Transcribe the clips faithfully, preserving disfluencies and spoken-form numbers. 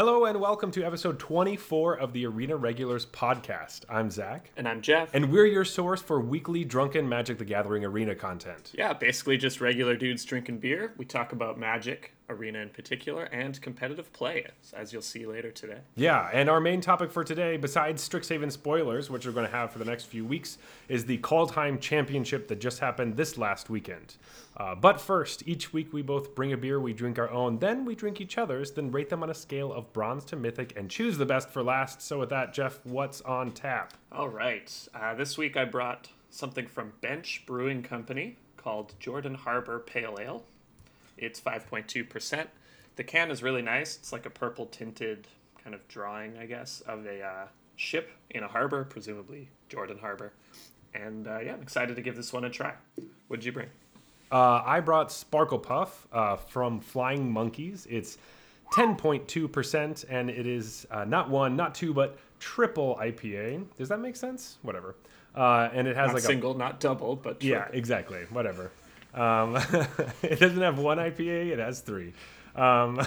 Hello and welcome to episode twenty-four of the Arena Regulars podcast. I'm Zach. And I'm Jeff. And we're your source for weekly drunken Magic the Gathering arena content. Yeah, basically just regular dudes drinking beer. We talk about Magic, arena in particular, and competitive play, as you'll see later today. Yeah, and our main topic for today, besides Strixhaven spoilers, which we're going to have for the next few weeks, is the Kaldheim Championship that just happened this last weekend. Uh, but first, each week we both bring a beer, we drink our own, then we drink each other's, then rate them on a scale of bronze to mythic, and choose the best for last. So with that, Jeff, what's on tap? All right. Uh, this week I brought something from Bench Brewing Company called Jordan Harbor Pale Ale. It's five point two percent. The can is really nice. It's like a purple tinted kind of drawing, I guess, of a uh, ship in a harbor, presumably Jordan Harbor. And uh, yeah, I'm excited to give this one a try. What'd you bring? Uh, I brought Sparkle Puff uh, from Flying Monkeys. It's ten point two percent, and it is uh, not one, not two, but triple I P A. Does that make sense? Whatever. Uh, and it has not like single, a single, not double, but triple. Yeah, exactly. Whatever. Um, it doesn't have one I P A. It has three. Um,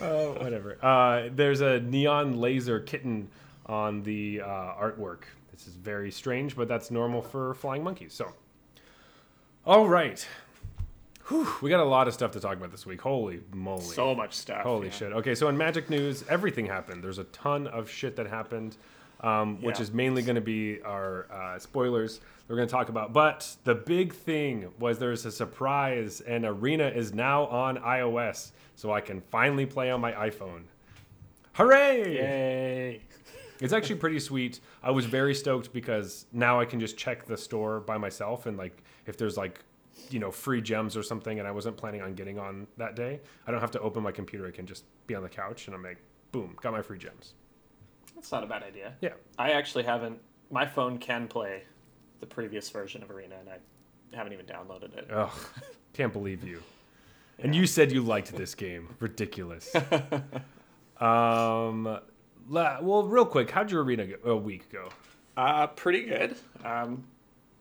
uh, whatever. Uh, there's a neon laser kitten on the uh, artwork. This is very strange, but that's normal for Flying Monkeys. So. All right. Whew, we got a lot of stuff to talk about this week. Holy moly. So much stuff. Holy yeah. shit. Okay, so in Magic News, everything happened. There's a ton of shit that happened, um, yeah. which is mainly going to be our uh, spoilers we're going to talk about. But the big thing was there's a surprise, and Arena is now on iOS, so I can finally play on my iPhone. Hooray! Yay! It's actually pretty sweet. I was very stoked because now I can just check the store by myself, and like if there's like, you know, free gems or something, and I wasn't planning on getting on that day, I don't have to open my computer. I can just be on the couch, and I'm like, boom, got my free gems. That's not a bad idea. Yeah. I actually haven't. My phone can play the previous version of Arena, and I haven't even downloaded it. Ugh, can't believe you. Yeah. And you said you liked this game. Ridiculous. um... Well, real quick, how'd your arena go- week go? Uh, pretty good. Um,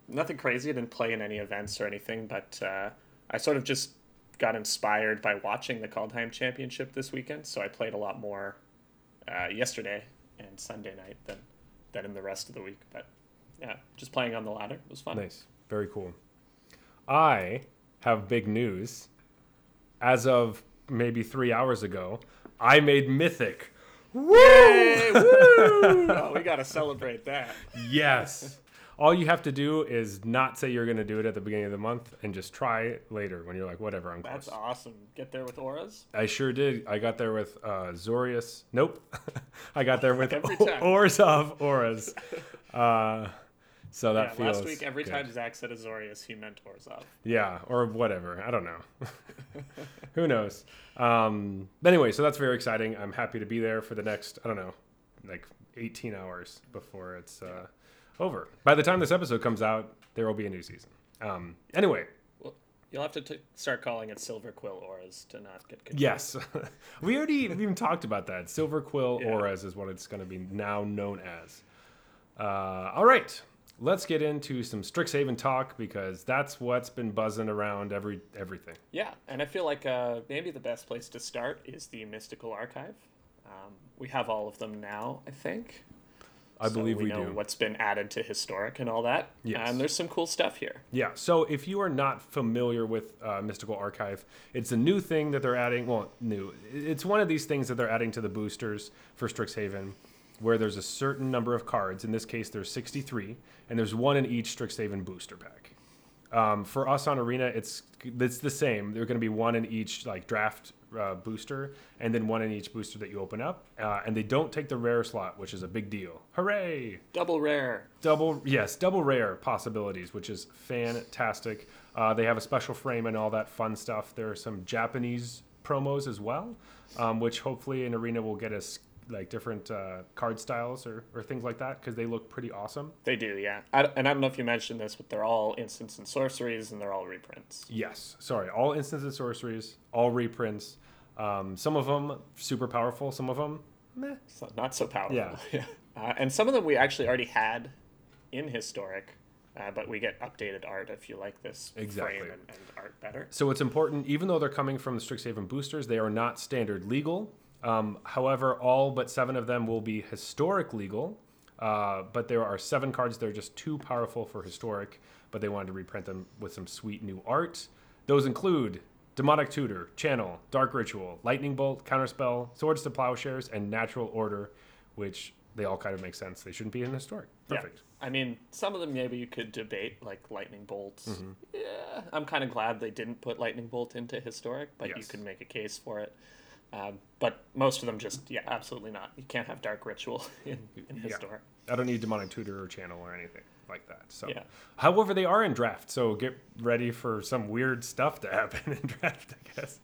nothing crazy. I didn't play in any events or anything, but uh, I sort of just got inspired by watching the Kaldheim Championship this weekend, so I played a lot more uh, yesterday and Sunday night than, than in the rest of the week. But yeah, just playing on the ladder was fun. Nice. Very cool. I have big news. As of maybe three hours ago, I made Mythic. Woo! Yay, woo! Oh, we gotta celebrate that. Yes. All you have to do is not say you're gonna do it at the beginning of the month and just try it later when you're like, whatever, I'm That's close. Awesome. Get there with auras? I sure did. I got there with uh, Zorius. Nope. I got there with Orzhov Auras. Uh, so that yeah, feels last week, every good. Time Zach said Azorius, he meant Orzhov. Yeah, or whatever. I don't know. Who knows? Um, but anyway, so that's very exciting. I'm happy to be there for the next, I don't know, like eighteen hours before it's uh, over. By the time this episode comes out, there will be a new season. Um, anyway. Well, you'll have to t- start calling it Silverquill Auras to not get confused. Yes. We already even talked about that. Silverquill yeah. Auras is what it's going to be now known as. Uh, all right. Let's get into some Strixhaven talk because that's what's been buzzing around every everything. Yeah, and I feel like uh, maybe the best place to start is the Mystical Archive. Um, we have all of them now, I think. I so believe we, we know do. What's been added to Historic and all that. Yes. And there's some cool stuff here. Yeah, so if you are not familiar with uh, Mystical Archive, it's a new thing that they're adding. Well, new. It's one of these things that they're adding to the boosters for Strixhaven, where there's a certain number of cards. In this case, there's sixty-three, and there's one in each Strixhaven booster pack. Um, for us on Arena, it's it's the same. There's going to be one in each like draft uh, booster, and then one in each booster that you open up. Uh, and they don't take the rare slot, which is a big deal. Hooray! Double rare. Double yes, double rare possibilities, which is fantastic. Uh, they have a special frame and all that fun stuff. There are some Japanese promos as well, um, which hopefully in Arena will get us like different uh, card styles or, or things like that, because they look pretty awesome. They do, yeah. I, and I don't know if you mentioned this, but they're all instants and sorceries, and they're all reprints. Yes, sorry. All instants and sorceries, all reprints. Um, some of them super powerful, some of them meh. So, not so powerful. Yeah. yeah. Uh, and some of them we actually already had in Historic, uh, but we get updated art if you like this exactly. frame and, and art better. So it's important, even though they're coming from the Strixhaven boosters, they are not standard legal. Um, however, all but seven of them will be historic legal, uh, but there are seven cards that are just too powerful for historic, but they wanted to reprint them with some sweet new art. Those include Demonic Tutor, Channel, Dark Ritual, Lightning Bolt, Counterspell, Swords to Plowshares, and Natural Order, which they all kind of make sense. They shouldn't be in historic. Perfect. Yeah. I mean, some of them maybe you could debate, like Lightning Bolt. Mm-hmm. Yeah, I'm kind of glad they didn't put Lightning Bolt into historic, but yes, you could make a case for it. Um, but most of them just, yeah, absolutely not. You can't have Dark Ritual in, in historic. Yeah. I don't need Demonic Tutor or Channel or anything like that. So, yeah. However, they are in draft, so get ready for some weird stuff to happen in draft, I guess.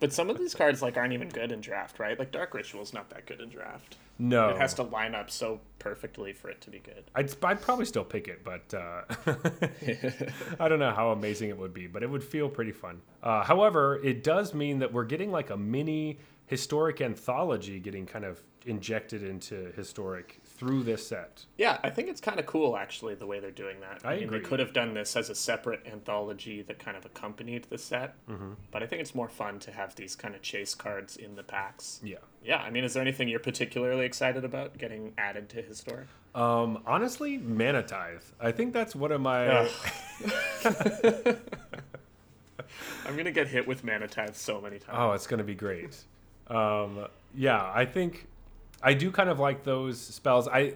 But some of these cards like aren't even good in draft, right? Like Dark Ritual's not that good in draft. No, it has to line up so perfectly for it to be good. I'd, I'd probably still pick it, but uh, I don't know how amazing it would be, but it would feel pretty fun. Uh, however, it does mean that we're getting like a mini historic anthology getting kind of injected into historic through this set. Yeah, I think it's kind of cool, actually, the way they're doing that. I, I mean, agree. They could have done this as a separate anthology that kind of accompanied the set, mm-hmm. but I think it's more fun to have these kind of chase cards in the packs. Yeah. Yeah, I mean, is there anything you're particularly excited about getting added to Historic? Um, honestly, Mana Tithe. I think that's one of my... I'm going to get hit with Mana Tithe so many times. Oh, it's going to be great. Um, yeah, I think... I do kind of like those spells. I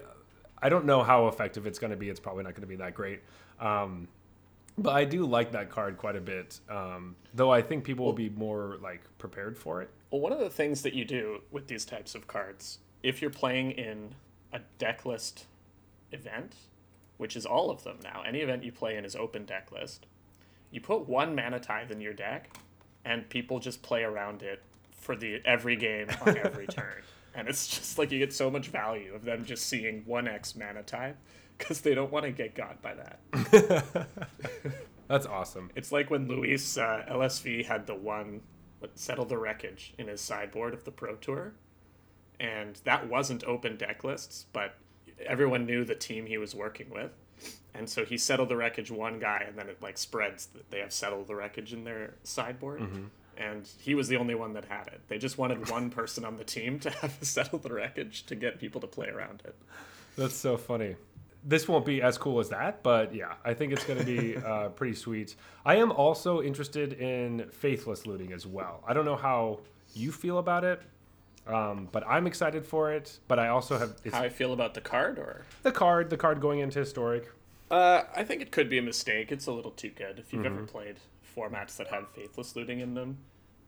I don't know how effective it's going to be. It's probably not going to be that great. Um, but I do like that card quite a bit, um, though I think people will be more like prepared for it. Well, one of the things that you do with these types of cards, if you're playing in a deck list event, which is all of them now, any event you play in is open deck list, you put one Mana Tithe in your deck, and people just play around it for the every game on every turn. And it's just like you get so much value of them just seeing one X Mana Tithe because they don't want to get got by that. That's awesome. It's like when Luis uh, L S V had the one what, Settle the Wreckage in his sideboard of the Pro Tour. And that wasn't open deck lists, but everyone knew the team he was working with. And so he settled the wreckage one guy, and then it like spreads that they have Settle the Wreckage in their sideboard. Mm-hmm. And he was the only one that had it. They just wanted one person on the team to have to settle the wreckage to get people to play around it. That's so funny. This won't be as cool as that, but yeah, I think it's going to be uh, pretty sweet. I am also interested in Faithless Looting as well. I don't know how you feel about it, um, but I'm excited for it. But I also have... It's, how I feel about the card? or The card, the card going into Historic. Uh, I think it could be a mistake. It's a little too good if you've mm-hmm. ever played formats that have Faithless Looting in them.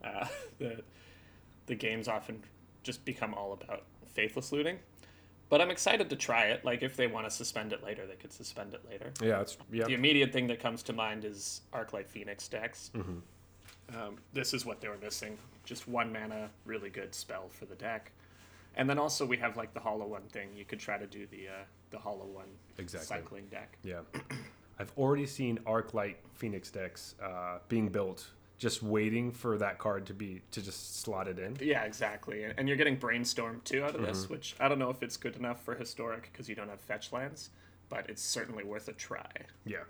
Uh, the the games often just become all about Faithless Looting, but I'm excited to try it. Like if they want to suspend it later, they could suspend it later. Yeah, it's yeah. The immediate thing that comes to mind is Arclight Phoenix decks. Mm-hmm. Um, this is what they were missing: just one mana, really good spell for the deck. And then also we have like the Hollow One thing. You could try to do the uh, the Hollow One exactly. cycling deck. Yeah, I've already seen Arclight Phoenix decks uh, being built. Just waiting for that card to be to just slot it in. Yeah, exactly. And you're getting Brainstorm too out of mm-hmm. this, which I don't know if it's good enough for Historic because you don't have fetch lands, but it's certainly worth a try. Yeah.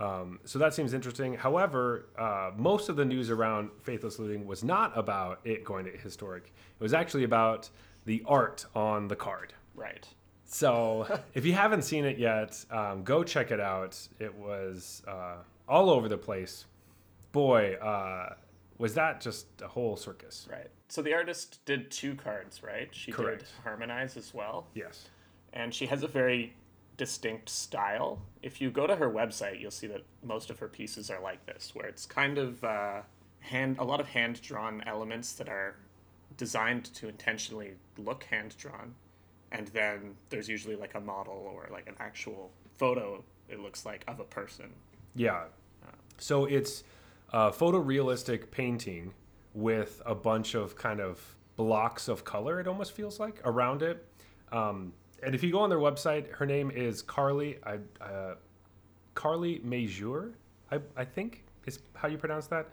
Um, so that seems interesting. However, uh, most of the news around Faithless Looting was not about it going to Historic. It was actually about the art on the card. Right. So if you haven't seen it yet, um, go check it out. It was uh, all over the place. Boy, uh, was that just a whole circus. Right. So the artist did two cards, right? She Correct. did Harmonize as well. Yes. And she has a very distinct style. If you go to her website, you'll see that most of her pieces are like this, where it's kind of uh, hand a lot of hand-drawn elements that are designed to intentionally look hand-drawn. And then there's usually like a model or like an actual photo, it looks like, of a person. Yeah. Uh, so it's... a uh, photorealistic painting with a bunch of kind of blocks of color, it almost feels like, around it. Um, and if you go on their website, her name is Carly I, uh, Carly Majeur, I, I think is how you pronounce that.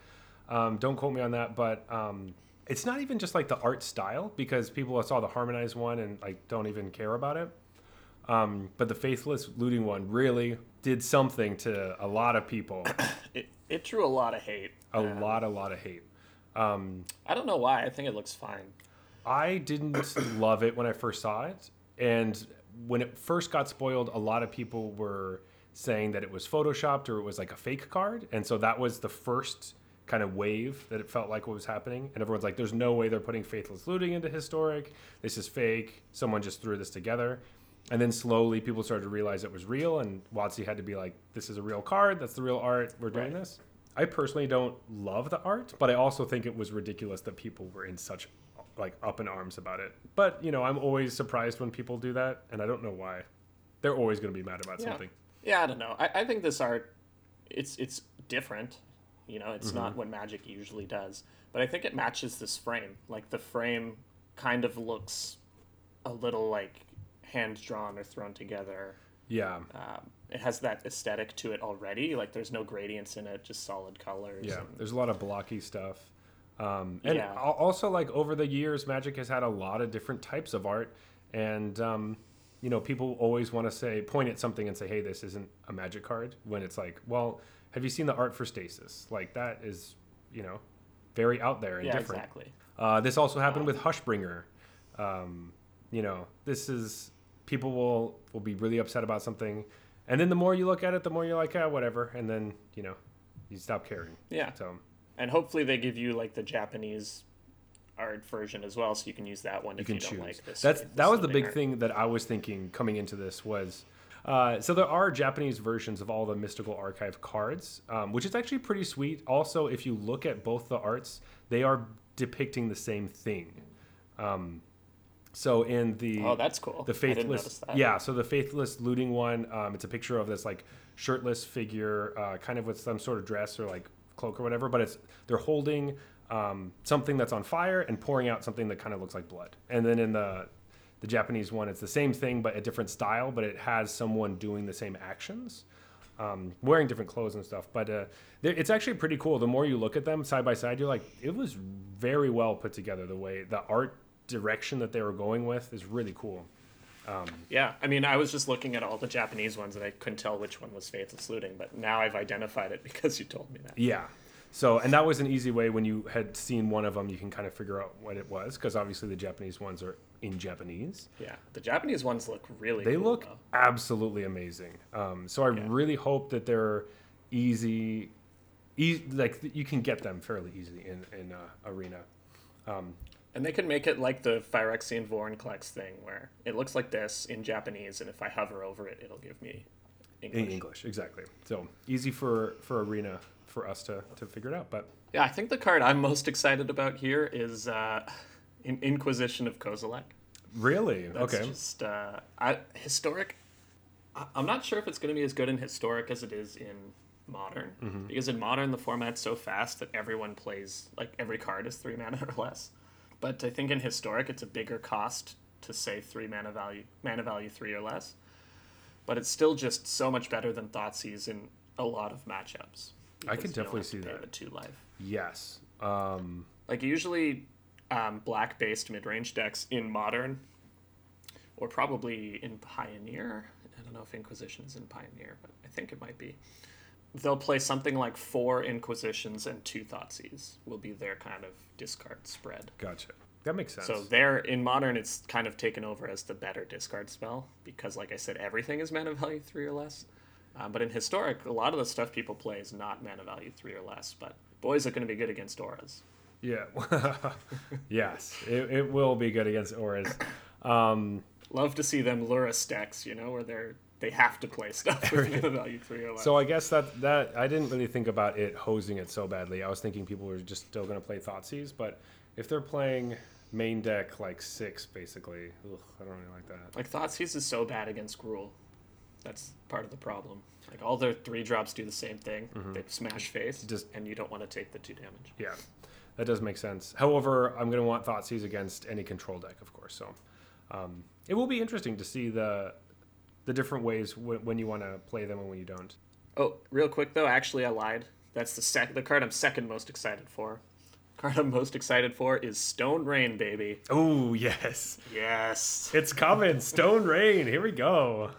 Um, don't quote me on that, but um, it's not even just like the art style, because people saw the Harmonized one and like don't even care about it. Um, but the Faithless Looting one really did something to a lot of people. it, it drew a lot of hate. A um, lot, a lot of hate. Um, I don't know why. I think it looks fine. I didn't love it when I first saw it. And when it first got spoiled, a lot of people were saying that it was photoshopped or it was like a fake card. And so that was the first kind of wave that it felt like what was happening. And everyone's like, there's no way they're putting Faithless Looting into Historic. This is fake. Someone just threw this together. And then slowly people started to realize it was real. And WotC had to be like, this is a real card. That's the real art. We're doing right. this. I personally don't love the art, but I also think it was ridiculous that people were in such like up in arms about it. But, you know, I'm always surprised when people do that. And I don't know why. They're always going to be mad about yeah. something. Yeah, I don't know. I, I think this art, it's it's different. You know, it's mm-hmm. not what Magic usually does. But I think it matches this frame. Like, the frame kind of looks a little, like, hand-drawn or thrown together. Yeah. Um, it has that aesthetic to it already. Like, there's no gradients in it, just solid colors. Yeah, and there's a lot of blocky stuff. Um, and yeah. also, like, over the years, Magic has had a lot of different types of art. And, um, you know, people always want to say, point at something and say, hey, this isn't a Magic card. When it's like, well... have you seen the art for Stasis? Like, that is, you know, very out there and yeah, different. Exactly. Uh, this also happened with Hushbringer. Um, you know, this is, people will, will be really upset about something. And then the more you look at it, the more you're like, ah, whatever. And then, you know, you stop caring. Yeah. So, and hopefully they give you, like, the Japanese art version as well, so you can use that one you if can you choose. Don't like this. That's, that was the big art. Thing that I was thinking coming into this was... Uh, so there are Japanese versions of all the Mystical Archive cards, um, which is actually pretty sweet. Also, if you look at both the arts, they are depicting the same thing. Um, so in the oh, that's cool. The Faithless, I didn't notice that. Yeah. So the Faithless Looting one, um, it's a picture of this like shirtless figure, uh, kind of with some sort of dress or like cloak or whatever. But it's they're holding um, something that's on fire and pouring out something that kind of looks like blood. And then in the The Japanese one, it's the same thing, but a different style, but it has someone doing the same actions, um, wearing different clothes and stuff. But uh, it's actually pretty cool. The more you look at them side by side, you're like, it was very well put together. The way the art direction that they were going with is really cool. Um, yeah, I mean, I was just looking at all the Japanese ones, and I couldn't tell which one was Faithless Looting, but now I've identified it because you told me that. Yeah. So, and that was an easy way when you had seen one of them, you can kind of figure out what it was, because obviously the Japanese ones are in Japanese. Yeah, the Japanese ones look really They cool, look though. Absolutely amazing. Um, so I yeah. really hope that they're easy, e- like you can get them fairly easily in, in uh, Arena. Um, and they can make it like the Phyrexian Vorinclex thing, where it looks like this in Japanese, and if I hover over it, it'll give me English. In English, exactly. So easy for, for Arena. For us to, to figure it out. But yeah, I think the card I'm most excited about here is uh, in Inquisition of Kozilek. Really? That's okay. Just uh, I, Historic. I, I'm not sure if it's going to be as good in Historic as it is in Modern, mm-hmm. because in Modern the format's so fast that everyone plays like every card is three mana or less. But I think in Historic it's a bigger cost to say three mana value, mana value three or less. But it's still just so much better than Thoughtseize in a lot of matchups. I can definitely see that. A two life. Yes. Um, like usually, um, black-based mid-range decks in Modern, or probably in Pioneer. I don't know if Inquisition's in Pioneer, but I think it might be. They'll play something like four Inquisitions and two Thoughtseize. Will be their kind of discard spread. Gotcha. That makes sense. So there in Modern, it's kind of taken over as the better discard spell because, like I said, everything is mana value three or less. Um, but in Historic, a lot of the stuff people play is not mana value three or less. But boys are going to be good against auras. Yeah. Yes, it, it will be good against auras. Um, Love to see them lure us decks, you know, where they're they have to play stuff with mana value three or less. So I guess that that I didn't really think about it hosing it so badly. I was thinking people were just still going to play Thoughtseize, but if they're playing main deck like six, basically, ugh, I don't really like that. Like Thoughtseize is so bad against Gruul. That's part of the problem. Like all their three drops do the same thing. Mm-hmm. They smash face, Just, and you don't want to take the two damage. Yeah, that does make sense. However, I'm going to want Thoughtseize against any control deck, of course. So um, it will be interesting to see the the different ways w- when you want to play them and when you don't. Oh, real quick though, actually I lied. That's the sec- the card I'm second most excited for. The card I'm most excited for is Stone Rain, baby. Oh yes, yes, it's coming. Stone Rain. Here we go.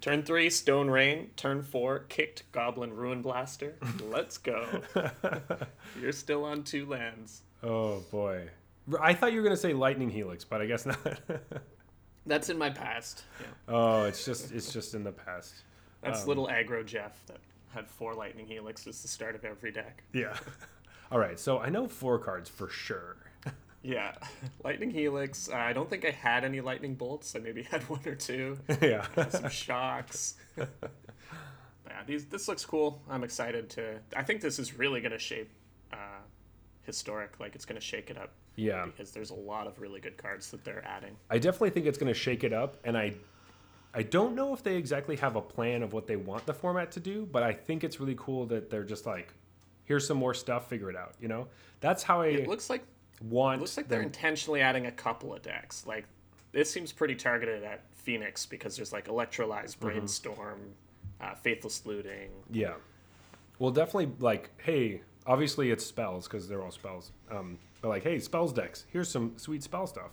Turn three, Stone Rain. Turn four, Kicked Goblin Ruin Blaster. Let's go. You're still on two lands. Oh, boy. I thought you were going to say Lightning Helix, but I guess not. That's in my past. Yeah. Oh, it's just it's just in the past. That's um, little aggro Jeff that had four Lightning Helixes at the start of every deck. Yeah. All right, so I know four cards for sure. Yeah. Lightning Helix. Uh, I don't think I had any Lightning Bolts. I maybe had one or two. Yeah. Some shocks. Yeah, these, this looks cool. I'm excited to... I think this is really going to shape uh, Historic. Like, it's going to shake it up. Yeah. Because there's a lot of really good cards that they're adding. I definitely think it's going to shake it up, and I I don't know if they exactly have a plan of what they want the format to do, but I think it's really cool that they're just like, here's some more stuff, figure it out, you know? That's how I it looks like, want... It looks like them. They're intentionally adding a couple of decks. Like, this seems pretty targeted at Phoenix, because there's, like, Electrolyze, Brainstorm... Mm-hmm. Uh, Faithless Looting. Yeah. Well, definitely, like, hey, obviously it's spells because they're all spells. Um, but, like, hey, spells decks. Here's some sweet spell stuff.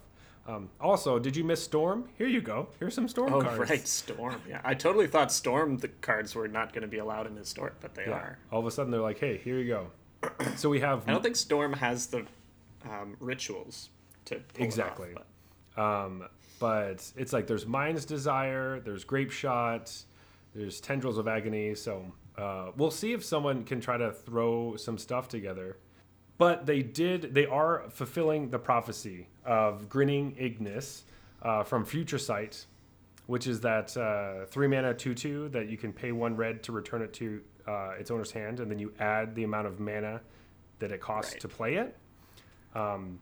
Um, also, did you miss Storm? Here you go. Here's some Storm oh, cards. Oh, right, Storm. Yeah, I totally thought Storm the cards were not going to be allowed in Historic, but they yeah. are. All of a sudden, they're like, hey, here you go. So we have... I don't think Storm has the um, rituals to pull Exactly. it off, but... Um, but it's like there's Mind's Desire, there's Grape Shot... There's Tendrils of Agony, so uh, we'll see if someone can try to throw some stuff together. But they did, they are fulfilling the prophecy of Grinning Ignis uh, from Future Sight, which is that uh, three mana two two that you can pay one red to return it to uh, its owner's hand, and then you add the amount of mana that it costs right. to play it. Um,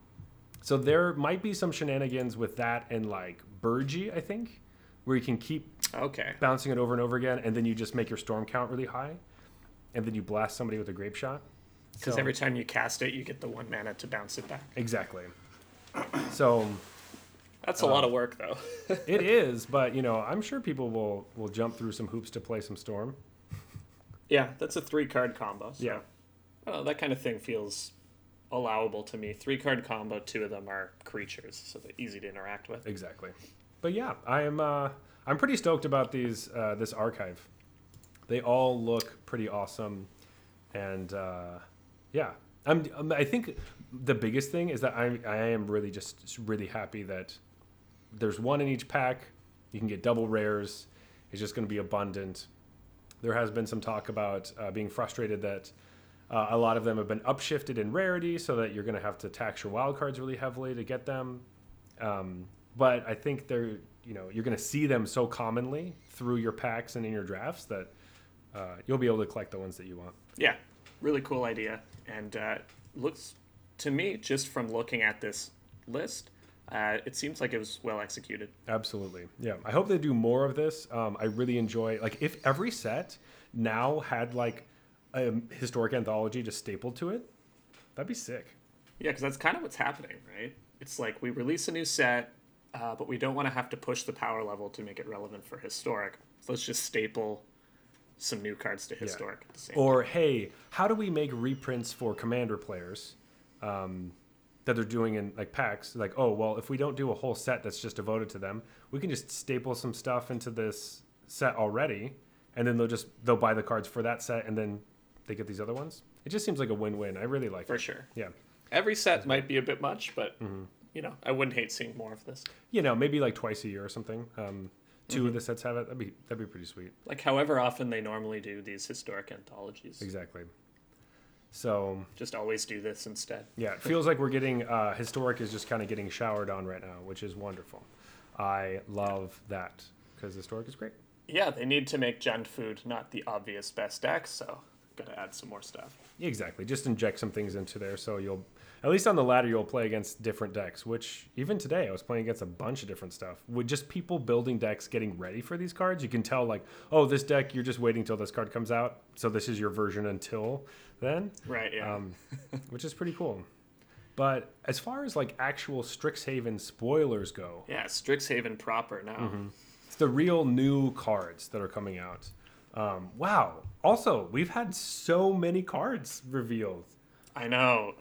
so there might be some shenanigans with that and like Burgy, I think, where you can keep Okay. bouncing it over and over again, and then you just make your storm count really high, and then you blast somebody with a grape shot. Because so, every time you cast it, you get the one mana to bounce it back. Exactly. So that's a um, lot of work, though. It is, but you know, I'm sure people will will jump through some hoops to play some Storm. Yeah, that's a three card combo. So. Yeah, oh, that kind of thing feels allowable to me. Three card combo, two of them are creatures, so they're easy to interact with. Exactly. But yeah, I'm. Uh, I'm pretty stoked about these uh, this archive. They all look pretty awesome, and uh, yeah, I'm. Um, I think the biggest thing is that I I am really just really happy that there's one in each pack. You can get double rares. It's just going to be abundant. There has been some talk about uh, being frustrated that uh, a lot of them have been upshifted in rarity, so that you're going to have to tax your wild cards really heavily to get them. Um, but I think they're. You know, you're going to see them so commonly through your packs and in your drafts that uh, you'll be able to collect the ones that you want. Yeah, really cool idea. And uh, looks to me, just from looking at this list, uh, it seems like it was well executed. Absolutely. Yeah. I hope they do more of this. Um, I really enjoy, like, if every set now had, like, a Historic anthology just stapled to it, that'd be sick. Yeah, because that's kind of what's happening, right? It's like we release a new set. Uh, but we don't want to have to push the power level to make it relevant for Historic. So let's just staple some new cards to Historic. Yeah. At the same or, time. Hey, how do we make reprints for Commander players um, that they're doing in like packs? Like, oh, well, if we don't do a whole set that's just devoted to them, we can just staple some stuff into this set already, and then they'll just they'll buy the cards for that set, and then they get these other ones. It just seems like a win-win. I really like for it. For sure. Yeah. Every set that's might cool. be a bit much, but... Mm-hmm. You know, I wouldn't hate seeing more of this. You know, maybe like twice a year or something. Um, two mm-hmm. of the sets have it. That'd be that'd be pretty sweet. Like however often they normally do these Historic anthologies. Exactly. So just always do this instead. Yeah, it feels like we're getting uh, Historic is just kind of getting showered on right now, which is wonderful. I love that because Historic is great. Yeah, they need to make Jund Food not the obvious best deck, so gotta add some more stuff. Exactly. Just inject some things into there, so you'll. At least on the ladder, you'll play against different decks, which even today I was playing against a bunch of different stuff. With just people building decks, getting ready for these cards, you can tell like, oh, this deck, you're just waiting till this card comes out. So this is your version until then. Right, yeah. Um, which is pretty cool. But as far as like actual Strixhaven spoilers go. Yeah, Strixhaven proper now. Mm-hmm. It's the real new cards that are coming out. Um, wow. Also, we've had so many cards revealed. I know.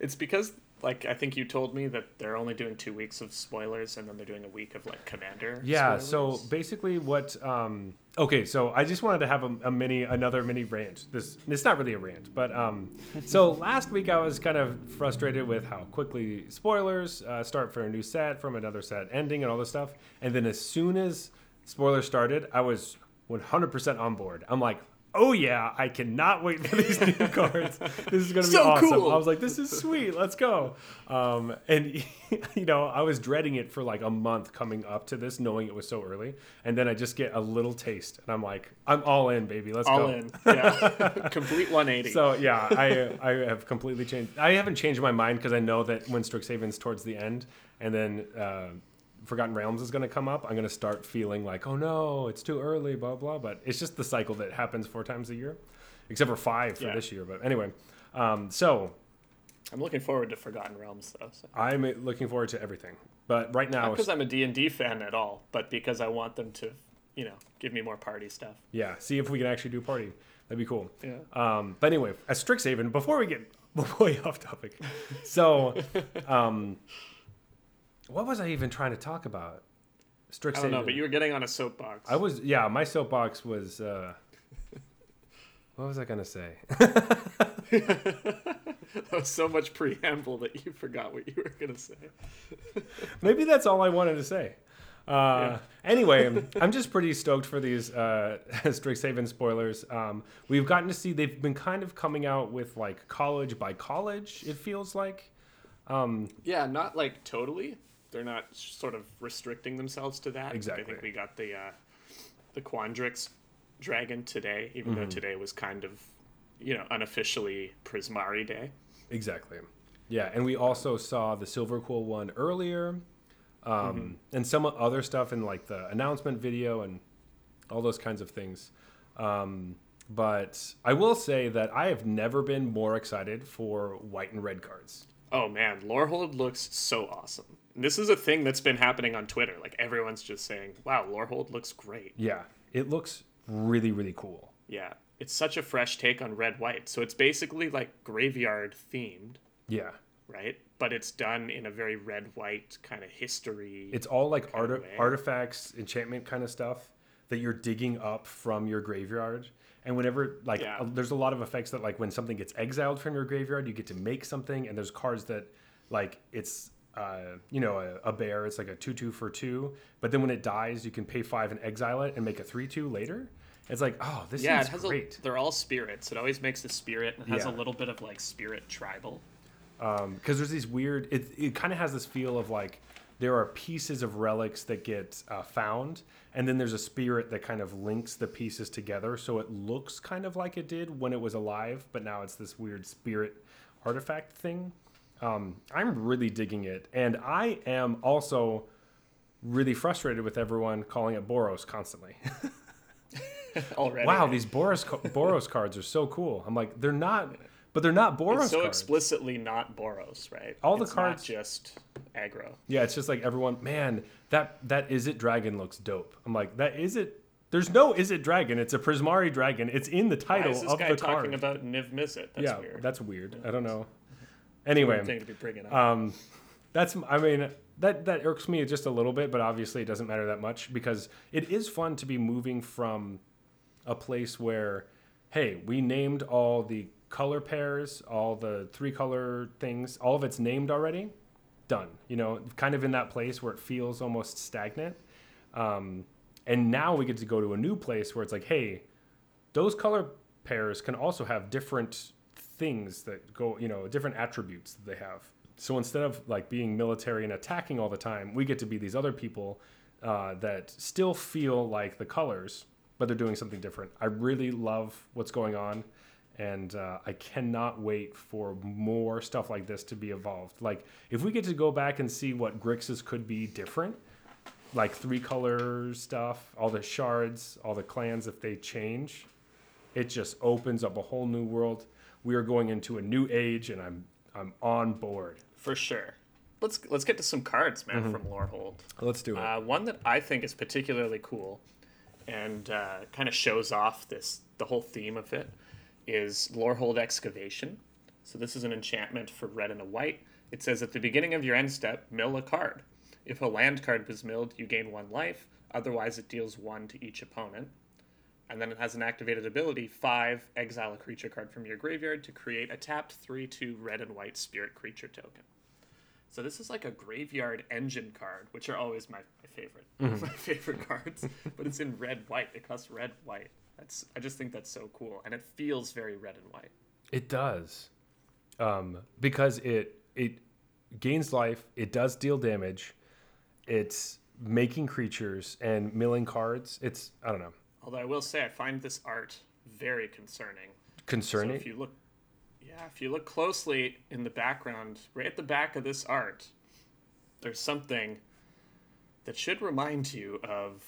It's because like, I think you told me that they're only doing two weeks of spoilers and then they're doing a week of, like, Commander Yeah, spoilers. So basically what... Um, okay, so I just wanted to have a, a mini, another mini rant. This It's not really a rant, but... Um, so last week I was kind of frustrated with how quickly spoilers uh, start for a new set, from another set ending and all this stuff. And then as soon as spoilers started, I was one hundred percent on board. I'm like... oh yeah, I cannot wait for these new cards. This is going to be so awesome. Cool. I was like, this is sweet. Let's go. Um, and, you know, I was dreading it for like a month coming up to this, knowing it was so early. And then I just get a little taste and I'm like, I'm all in, baby. Let's all go. All in. Yeah. Complete one eighty. So yeah, I I have completely changed. I haven't changed my mind because I know that when Strixhaven's towards the end and then uh, Forgotten Realms is going to come up, I'm going to start feeling like, oh no, it's too early, blah, blah. But it's just the cycle that happens four times a year, except for five for yeah. this year. But anyway, um, so. I'm looking forward to Forgotten Realms, though. So. I'm looking forward to everything. But right now. Not because I'm a D and D fan at all, but because I want them to, you know, give me more party stuff. Yeah, see if we can actually do party. That'd be cool. Yeah. Um, but anyway, as Strixhaven, before we get way off topic. So. Um, What was I even trying to talk about? Strixhaven. I don't know, but you were getting on a soapbox. I was, yeah, my soapbox was, uh, what was I going to say? That was so much preamble that you forgot what you were going to say. Maybe that's all I wanted to say. Uh, yeah. Anyway, I'm just pretty stoked for these uh, Strixhaven spoilers. Um, we've gotten to see, they've been kind of coming out with like college by college, it feels like. Um, yeah, not like totally. They're not sort of restricting themselves to that. Exactly. I think we got the uh, the Quandrix dragon today, even mm-hmm. though today was kind of, you know, unofficially Prismari day. Exactly. Yeah, and we also saw the Silverquill one earlier, um, mm-hmm. and some other stuff in like the announcement video and all those kinds of things. Um, but I will say that I have never been more excited for white and red cards. Oh man, Lorehold looks so awesome. This is a thing that's been happening on Twitter. Like everyone's just saying, wow, Lorehold looks great. Yeah, it looks really, really cool. Yeah, it's such a fresh take on red-white. So it's basically like graveyard themed. Yeah. Right? But it's done in a very red-white kind of history. It's all like art- artifacts, enchantment kind of stuff that you're digging up from your graveyard. And whenever, like, yeah. uh, there's a lot of effects that, like, when something gets exiled from your graveyard, you get to make something. And there's cards that, like, it's, uh, you know, a, a bear. It's like a two two for two. But then when it dies, you can pay five and exile it and make a three two later. It's like, oh, this yeah, is great. A, they're all spirits. It always makes a spirit and has yeah. a little bit of, like, spirit tribal. Because um, there's these weird, it, it kind of has this feel of, like, there are pieces of relics that get uh, found, and then there's a spirit that kind of links the pieces together, so it looks kind of like it did when it was alive, but now it's this weird spirit artifact thing. Um, I'm really digging it, and I am also really frustrated with everyone calling it Boros constantly. Already. Wow, these Boros Boros cards are so cool. I'm like, they're not... But they're not Boros it's so cards. So explicitly not Boros, right? All the it's cards not just aggro. Yeah, it's just like everyone. Man, that that Is It Dragon looks dope. I'm like, that Is It. There's no Is It Dragon. It's a Prismari dragon. It's in the title of the card. Why is this guy talking about Niv-Mizzet? That's yeah, weird. That's weird. Yeah, I don't know. Anyway, thing to be bringing up. Um, that's. I mean, that that irks me just a little bit, but obviously it doesn't matter that much because it is fun to be moving from a place where, hey, we named all the color pairs, all the three color things, all of it's named already, done. You know, kind of in that place where it feels almost stagnant. Um, and now we get to go to a new place where it's like, hey, those color pairs can also have different things that go, you know, different attributes that they have. So instead of like being military and attacking all the time, we get to be these other people uh, that still feel like the colors, but they're doing something different. I really love what's going on. And uh, I cannot wait for more stuff like this to be evolved. Like, if we get to go back and see what Grixis could be different, like three-color stuff, all the shards, all the clans, if they change, it just opens up a whole new world. We are going into a new age, and I'm I'm on board. For sure. Let's let's get to some cards, man, mm-hmm. from Lorehold. Let's do it. Uh, one that I think is particularly cool and uh, kind of shows off this the whole theme of it. Is Lorehold Excavation. So this is an enchantment for red and a white. It says at the beginning of your end step, mill a card. If a land card was milled, you gain one life. Otherwise, it deals one to each opponent. And then it has an activated ability, five, exile a creature card from your graveyard to create a tapped three two red and white spirit creature token. So this is like a graveyard engine card, which are always my, my favorite. Mm-hmm. My favorite cards, but it's in red-white. It costs red-white. That's I just think that's so cool, and it feels very red and white. It does. Um, because it it gains life, it does deal damage, it's making creatures and milling cards. It's, I don't know. Although I will say I find this art very concerning. Concerning? So if you look... Yeah, if you look closely in the background, right at the back of this art, there's something that should remind you of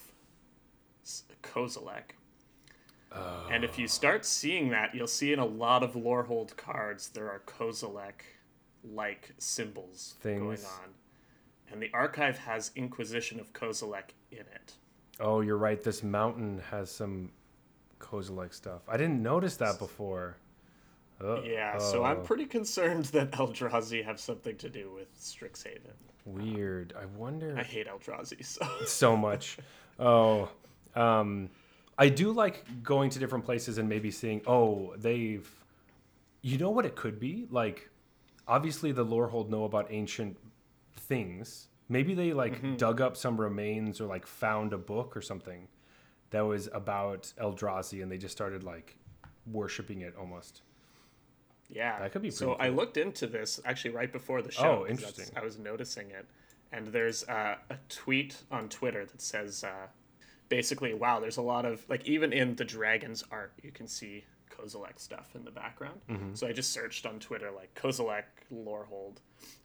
Kozilek. Oh. And if you start seeing that, you'll see in a lot of Lorehold cards there are Kozilek-like symbols Things. going on. And the archive has Inquisition of Kozilek in it. Oh, you're right. This mountain has some Kozilek stuff. I didn't notice that before. Uh-oh. Yeah, so I'm pretty concerned that Eldrazi have something to do with Strixhaven. Weird. I wonder... I hate Eldrazi so, so much. Oh, um, I do like going to different places and maybe seeing, oh, they've... You know what it could be? Like, obviously the Lorehold know about ancient things. Maybe they, like, mm-hmm. dug up some remains or, like, found a book or something that was about Eldrazi, and they just started, like, worshipping it almost. Yeah, that could be so cool. I looked into this actually right before the show. Oh, interesting. I was noticing it. And there's uh, a tweet on Twitter that says, uh, basically, wow, there's a lot of, like, even in the dragon's art, you can see Kozilek stuff in the background. Mm-hmm. So I just searched on Twitter, like, Kozilek Lorehold,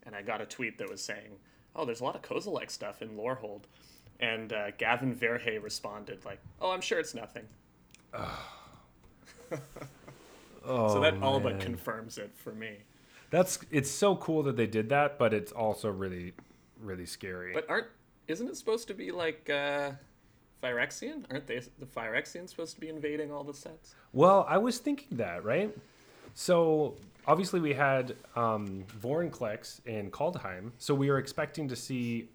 and I got a tweet that was saying, oh, there's a lot of Kozilek stuff in Lorehold. And uh, Gavin Verhey responded, like, oh, I'm sure it's nothing. Oh, so that all man. but confirms it for me. That's it's so cool that they did that, but it's also really, really scary. But aren't isn't it supposed to be like uh, Phyrexian? Aren't they the Phyrexian supposed to be invading all the sets? Well, I was thinking that, right? So obviously we had um, Vorinclex and Kaldheim, so we are expecting to see,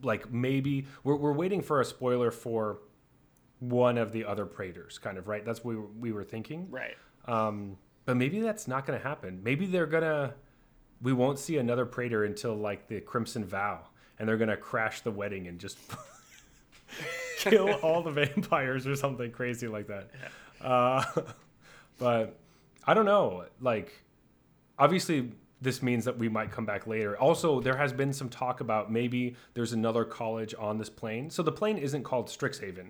like maybe we're we're waiting for a spoiler for one of the other Praetors, kind of right. That's what we were, we were thinking, right? Um, but maybe that's not going to happen. Maybe they're going to, we won't see another Praetor until like the Crimson Vow, and they're going to crash the wedding and just kill all the vampires or something crazy like that. Uh, but I don't know. Like, obviously this means that we might come back later. Also, there has been some talk about maybe there's another college on this plane. So the plane isn't called Strixhaven.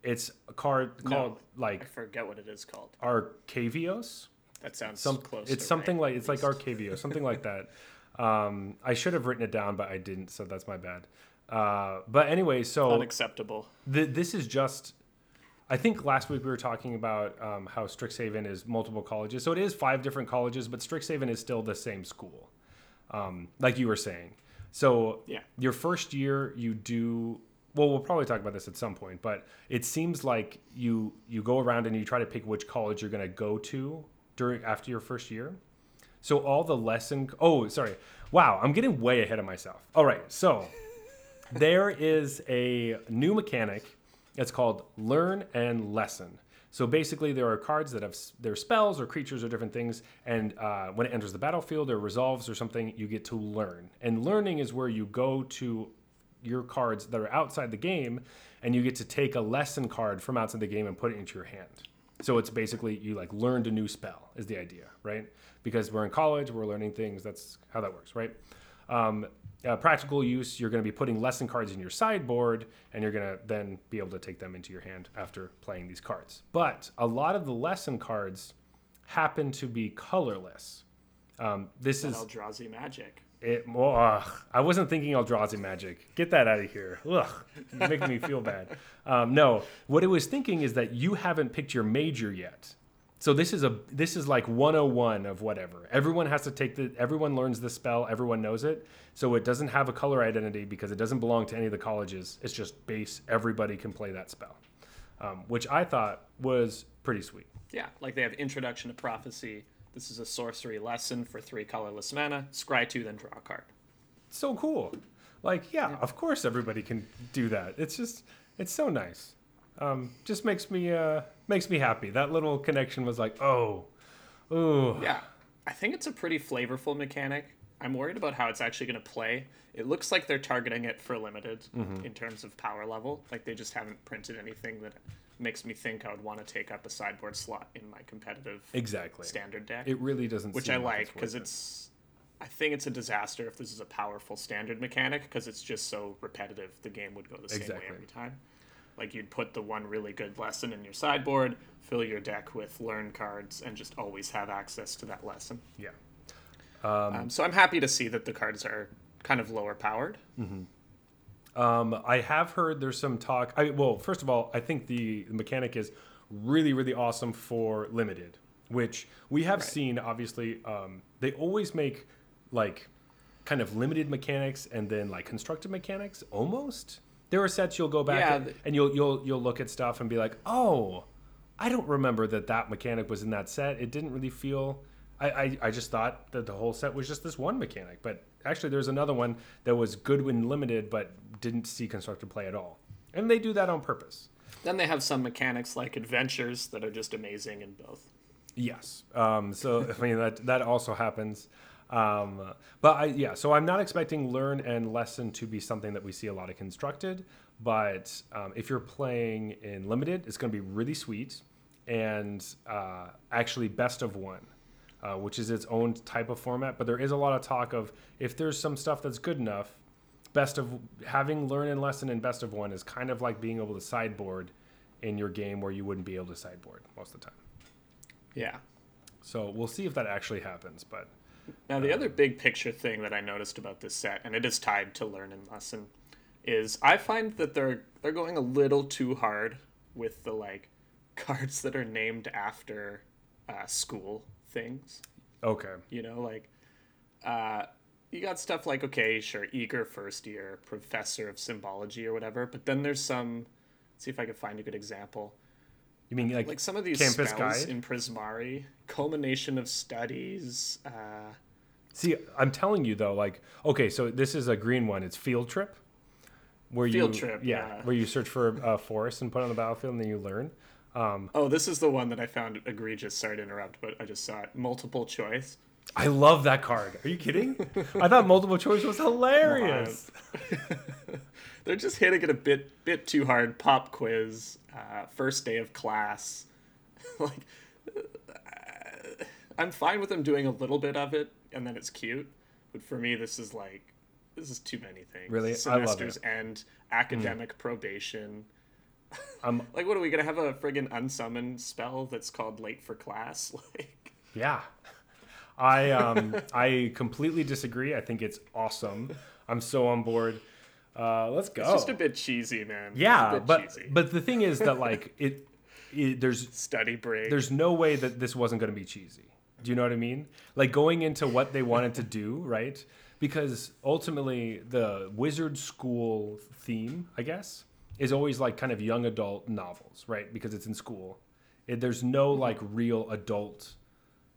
It's a card called no, like I forget what it is called. Arcavios. That sounds Some, close. It's something right, like it's least. like Arcavios, something like that. Um, I should have written it down, but I didn't, so that's my bad. Uh, but anyway, so unacceptable. Th- this is just. I think last week we were talking about um, how Strixhaven is multiple colleges, so it is five different colleges, but Strixhaven is still the same school, um, like you were saying. So yeah. Your first year, you do. Well, we'll probably talk about this at some point, but it seems like you you go around and you try to pick which college you're going to go to during after your first year. So all the lesson... Oh, sorry. Wow, I'm getting way ahead of myself. All right, so there is a new mechanic. It's called Learn and Lesson. So basically there are cards that have their spells or creatures or different things, and uh, when it enters the battlefield or resolves or something, you get to learn. And learning is where you go to... your cards that are outside the game, and you get to take a lesson card from outside the game and put it into your hand. So it's basically you like learned a new spell is the idea, right? Because we're in college, we're learning things. That's how that works, right? Um, uh, practical use, you're going to be putting lesson cards in your sideboard, and you're going to then be able to take them into your hand after playing these cards. But a lot of the lesson cards happen to be colorless. Um, this that is Eldrazi magic. It, well, uh, I wasn't thinking Eldrazi magic. Get that out of here. Ugh, you make me feel bad. Um, no, what it was thinking is that you haven't picked your major yet. So this is a this is like one oh one of whatever. Everyone has to take the. Everyone learns the spell. Everyone knows it. So it doesn't have a color identity because it doesn't belong to any of the colleges. It's just base. Everybody can play that spell, um, which I thought was pretty sweet. Yeah, like they have Introduction to Prophecy, This is a sorcery lesson for three colorless mana. Scry two, then draw a card. So cool. Like, yeah, yeah, of course everybody can do that. It's just, it's so nice. Um, just makes me uh, makes me happy. That little connection was like, oh, ooh. Yeah, I think it's a pretty flavorful mechanic. I'm worried about how it's actually going to play. It looks like they're targeting it for limited mm-hmm. in terms of power level. Like, they just haven't printed anything that makes me think I would want to take up a sideboard slot in my competitive exactly. standard deck. It really doesn't Which seem I like, because like it's... I think it's a disaster if this is a powerful standard mechanic, because it's just so repetitive. The game would go the same exactly. way every time. Like, you'd put the one really good lesson in your sideboard, fill your deck with learn cards, and just always have access to that lesson. Yeah. Um, um, so I'm happy to see that the cards are kind of lower powered. Mm-hmm. Um, I have heard there's some talk. I, well, first of all, I think the mechanic is really, really awesome for limited, which we have right. seen, obviously. Um, they always make... like kind of limited mechanics and then like constructed mechanics almost. There are sets you'll go back yeah, and, and you'll you'll you'll look at stuff and be like, oh, I don't remember that that mechanic was in that set. It didn't really feel. I, I I just thought that the whole set was just this one mechanic, but actually there's another one that was good when limited but didn't see constructed play at all. And they do that on purpose. Then they have some mechanics like adventures that are just amazing in both. Yes. Um, so I mean that that also happens. Um, but I, yeah, so I'm not expecting learn and lesson to be something that we see a lot of constructed, but, um, if you're playing in limited, it's going to be really sweet and, uh, actually best of one, uh, which is its own type of format. But there is a lot of talk of if there's some stuff that's good enough, best of having learn and lesson and best of one is kind of like being able to sideboard in your game where you wouldn't be able to sideboard most of the time. Yeah. So we'll see if that actually happens, but. Now, the other big picture thing that I noticed about this set, and it is tied to learn and lesson, is I find that they're they're going a little too hard with the like cards that are named after uh, school things. Okay. You know, like uh, you got stuff like, okay, sure, eager first year, professor of symbology or whatever, but then there's some, let's see if I can find a good example. You mean like, like some of these campus spells guide? In Prismari, culmination of studies. Uh, See, I'm telling you though, like okay, so this is a green one. It's field trip, where field you trip, yeah, yeah, where you search for a forest and put it on the battlefield, and then you learn. Um, oh, this is the one that I found egregious. Sorry to interrupt, but I just saw it. Multiple choice. I love that card. Are you kidding? I thought multiple choice was hilarious. They're just hitting it a bit bit too hard. Pop quiz, uh, first day of class. Like, uh, I'm fine with them doing a little bit of it, and then it's cute. But for me, this is like, this is too many things. Really? Semesters end, academic mm. probation. Um, like, what are we going to have a friggin' unsummoned spell that's called late for class? Like, yeah. I um I completely disagree. I think it's awesome. I'm so on board. Uh, let's go. It's just a bit cheesy, man. Yeah, but cheesy. But the thing is that like it, it there's study break. There's no way that this wasn't going to be cheesy. Do you know what I mean? Like going into what they wanted to do, right? Because ultimately the wizard school theme, I guess, is always like kind of young adult novels, right? Because it's in school. It, there's no like real adult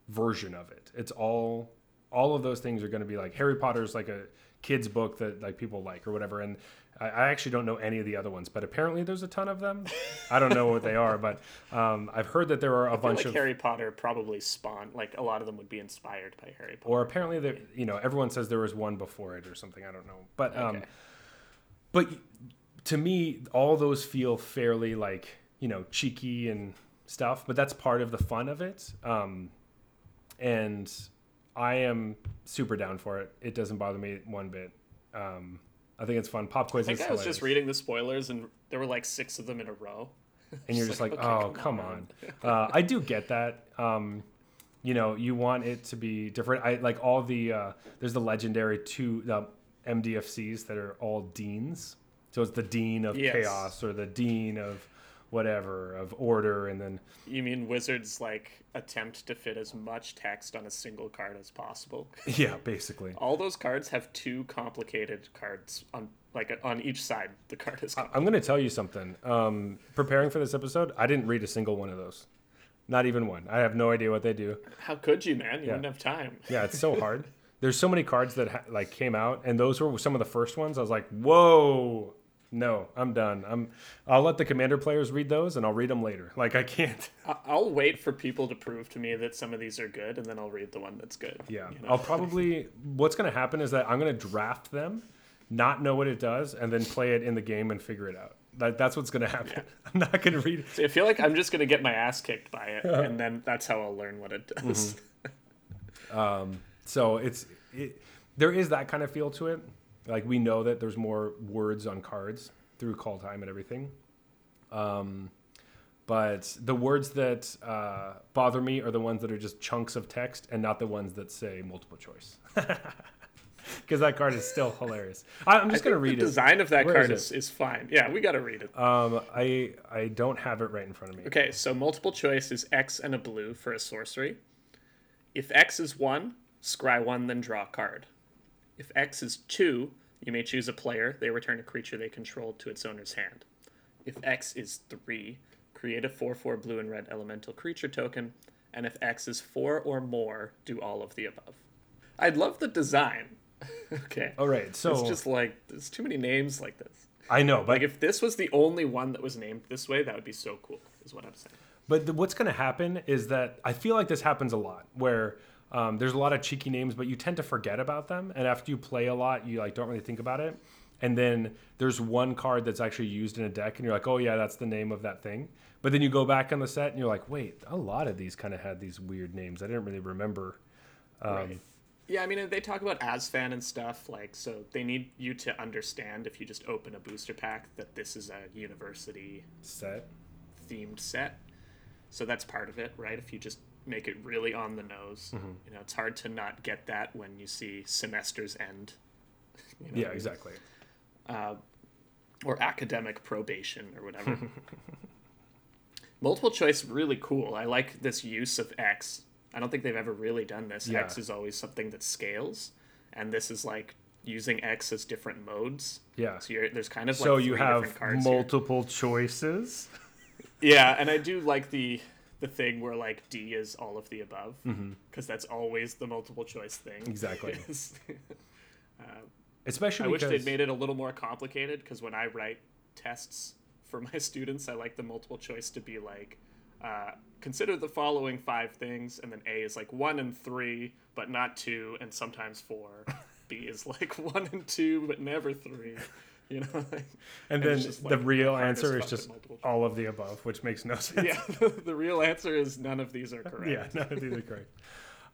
version of it. It's all all of those things are going to be like Harry Potter's like a kid's book that like people like or whatever, and I, I actually don't know any of the other ones, but apparently there's a ton of them. I don't know what they are, but um I've heard that there are a I bunch like of Harry Potter probably spawned like a lot of them would be inspired by Harry Potter, or apparently that, you know, everyone says there was one before it or something. I don't know, but um okay. But to me all those feel fairly like, you know, cheeky and stuff, but that's part of the fun of it. um And I am super down for it. It doesn't bother me one bit. Um, I think it's fun. Pop quiz is hilarious. I think I was just reading the spoilers, and there were like six of them in a row. And you're just like, like okay, oh, come on. on. uh, I do get that. Um, you know, you want it to be different. I like all the, uh, there's the legendary two the M D F Cs that are all deans. So it's the dean of yes. chaos or the dean of... whatever of order, and then you mean wizards like attempt to fit as much text on a single card as possible. Yeah, basically. All those cards have two complicated cards on like on each side. The card is. I'm going to tell you something. Um, preparing for this episode, I didn't read a single one of those. Not even one. I have no idea what they do. How could you, man? You yeah. wouldn't have time. Yeah, it's so hard. There's so many cards that ha- like came out, and those were some of the first ones. I was like, whoa, no, I'm done. I'm. I'll let the commander players read those, and I'll read them later. Like, I can't. I'll wait for people to prove to me that some of these are good, and then I'll read the one that's good. Yeah, you know? I'll probably. What's going to happen is that I'm going to draft them, not know what it does, and then play it in the game and figure it out. That, that's what's going to happen. Yeah. I'm not going to read it. So I feel like I'm just going to get my ass kicked by it, uh-huh. and then that's how I'll learn what it does. Mm-hmm. um, so it's it, there is that kind of feel to it. Like, we know that there's more words on cards through Kaldheim and everything. Um, but the words that uh, bother me are the ones that are just chunks of text and not the ones that say multiple choice. Because that card is still hilarious. I'm just going to read it. The design of that card is, is fine. Yeah, we got to read it. Um, I I don't have it right in front of me. Okay, so multiple choice is X and a blue for a sorcery. If X is one, scry one, then draw a card. If X is two, you may choose a player. They return a creature they controlled to its owner's hand. If X is three, create a four four blue and red elemental creature token. And if X is four or more, do all of the above. I love the design. Okay. All right. So it's just like, there's too many names like this. I know, but like, if this was the only one that was named this way, that would be so cool, is what I'm saying. But the, what's going to happen is that I feel like this happens a lot, where um, there's a lot of cheeky names, but you tend to forget about them, and after you play a lot, you like don't really think about it. And then there's one card that's actually used in a deck, and you're like, oh yeah, that's the name of that thing. But then you go back on the set, and you're like, wait, a lot of these kind of had these weird names. I didn't really remember. Um, right. Yeah, I mean, they talk about ASFAN and stuff, like, so they need you to understand, if you just open a booster pack, that this is a university set themed set. So that's part of it, right? If you just make it really on the nose, mm-hmm. you know, it's hard to not get that when you see semesters end. You know? Yeah, exactly. Uh, or academic probation or whatever. Multiple choice, really cool. I like this use of X. I don't think they've ever really done this. Yeah. X is always something that scales, and this is like using X as different modes. Yeah. So you're, there's kind of like so you have multiple here. choices. Yeah, and I do like the the thing where like D is all of the above, because mm-hmm. that's always the multiple choice thing. Exactly. uh, Especially, I because... wish they'd made it a little more complicated. Because when I write tests for my students, I like the multiple choice to be like. Uh, consider the following five things, and then A is like one and three, but not two, and sometimes four. B is like one and two, but never three. You know, like, and, and then the like, real answer is just all of the above, which makes no sense. Yeah, the, the real answer is none of these are correct. Yeah, none of these are correct.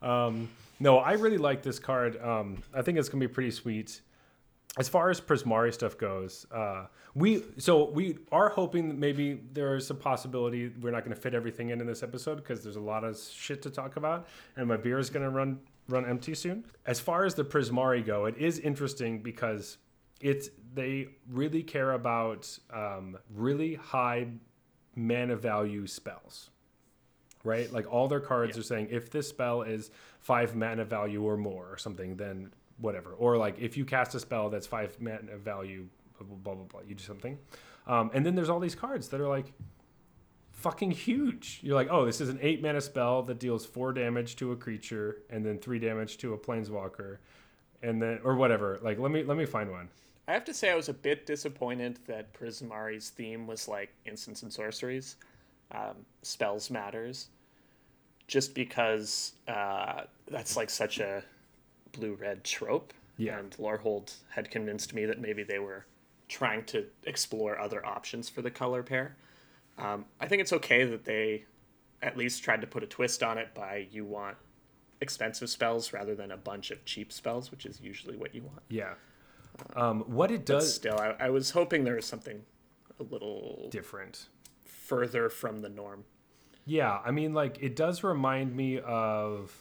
Um, no, I really like this card. Um, I think it's gonna be pretty sweet. As far as Prismari stuff goes, uh, we so we are hoping that maybe there's a possibility we're not going to fit everything in in this episode, because there's a lot of shit to talk about, and my beer is going to run run empty soon. As far as the Prismari go, it is interesting because it's they really care about um, really high mana value spells, right? Like all their cards yeah. are saying if this spell is five mana value or more or something, then whatever, or like if you cast a spell that's five mana value, blah, blah, blah, blah, you do something. Um, and then there's all these cards that are like fucking huge. You're like, oh, this is an eight mana spell that deals four damage to a creature and then three damage to a planeswalker, and then or whatever. Like, let me let me find one. I have to say I was a bit disappointed that Prismari's theme was like instants and sorceries, um, spells matters, just because uh, that's like such a blue-red trope, yeah. and Lorehold had convinced me that maybe they were trying to explore other options for the color pair. Um, I think it's okay that they at least tried to put a twist on it by you want expensive spells rather than a bunch of cheap spells, which is usually what you want. Yeah. Um, what it does... But still, I, I was hoping there was something a little... different. Further from the norm. Yeah, I mean, like, it does remind me of...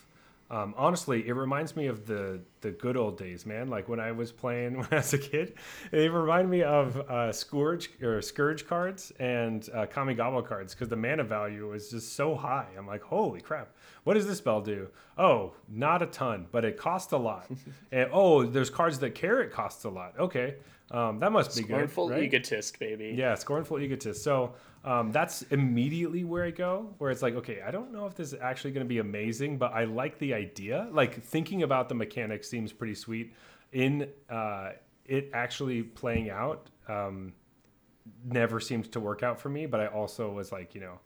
Um, honestly, it reminds me of the, the good old days, man. Like when I was playing when I was a kid, they remind me of uh, Scourge or Scourge cards and uh, Kamigawa cards, because the mana value is just so high. I'm like, holy crap, what does this spell do? Oh, not a ton, but it costs a lot. And oh, there's cards that care it costs a lot. Okay, Um, that must be Scornful good, right? Egotist, baby. Yeah, Scornful Egotist. So um, that's immediately where I go, where it's like, okay, I don't know if this is actually going to be amazing, but I like the idea. Like, thinking about the mechanics seems pretty sweet. In uh, it actually playing out um, never seemed to work out for me, but I also was like, you know,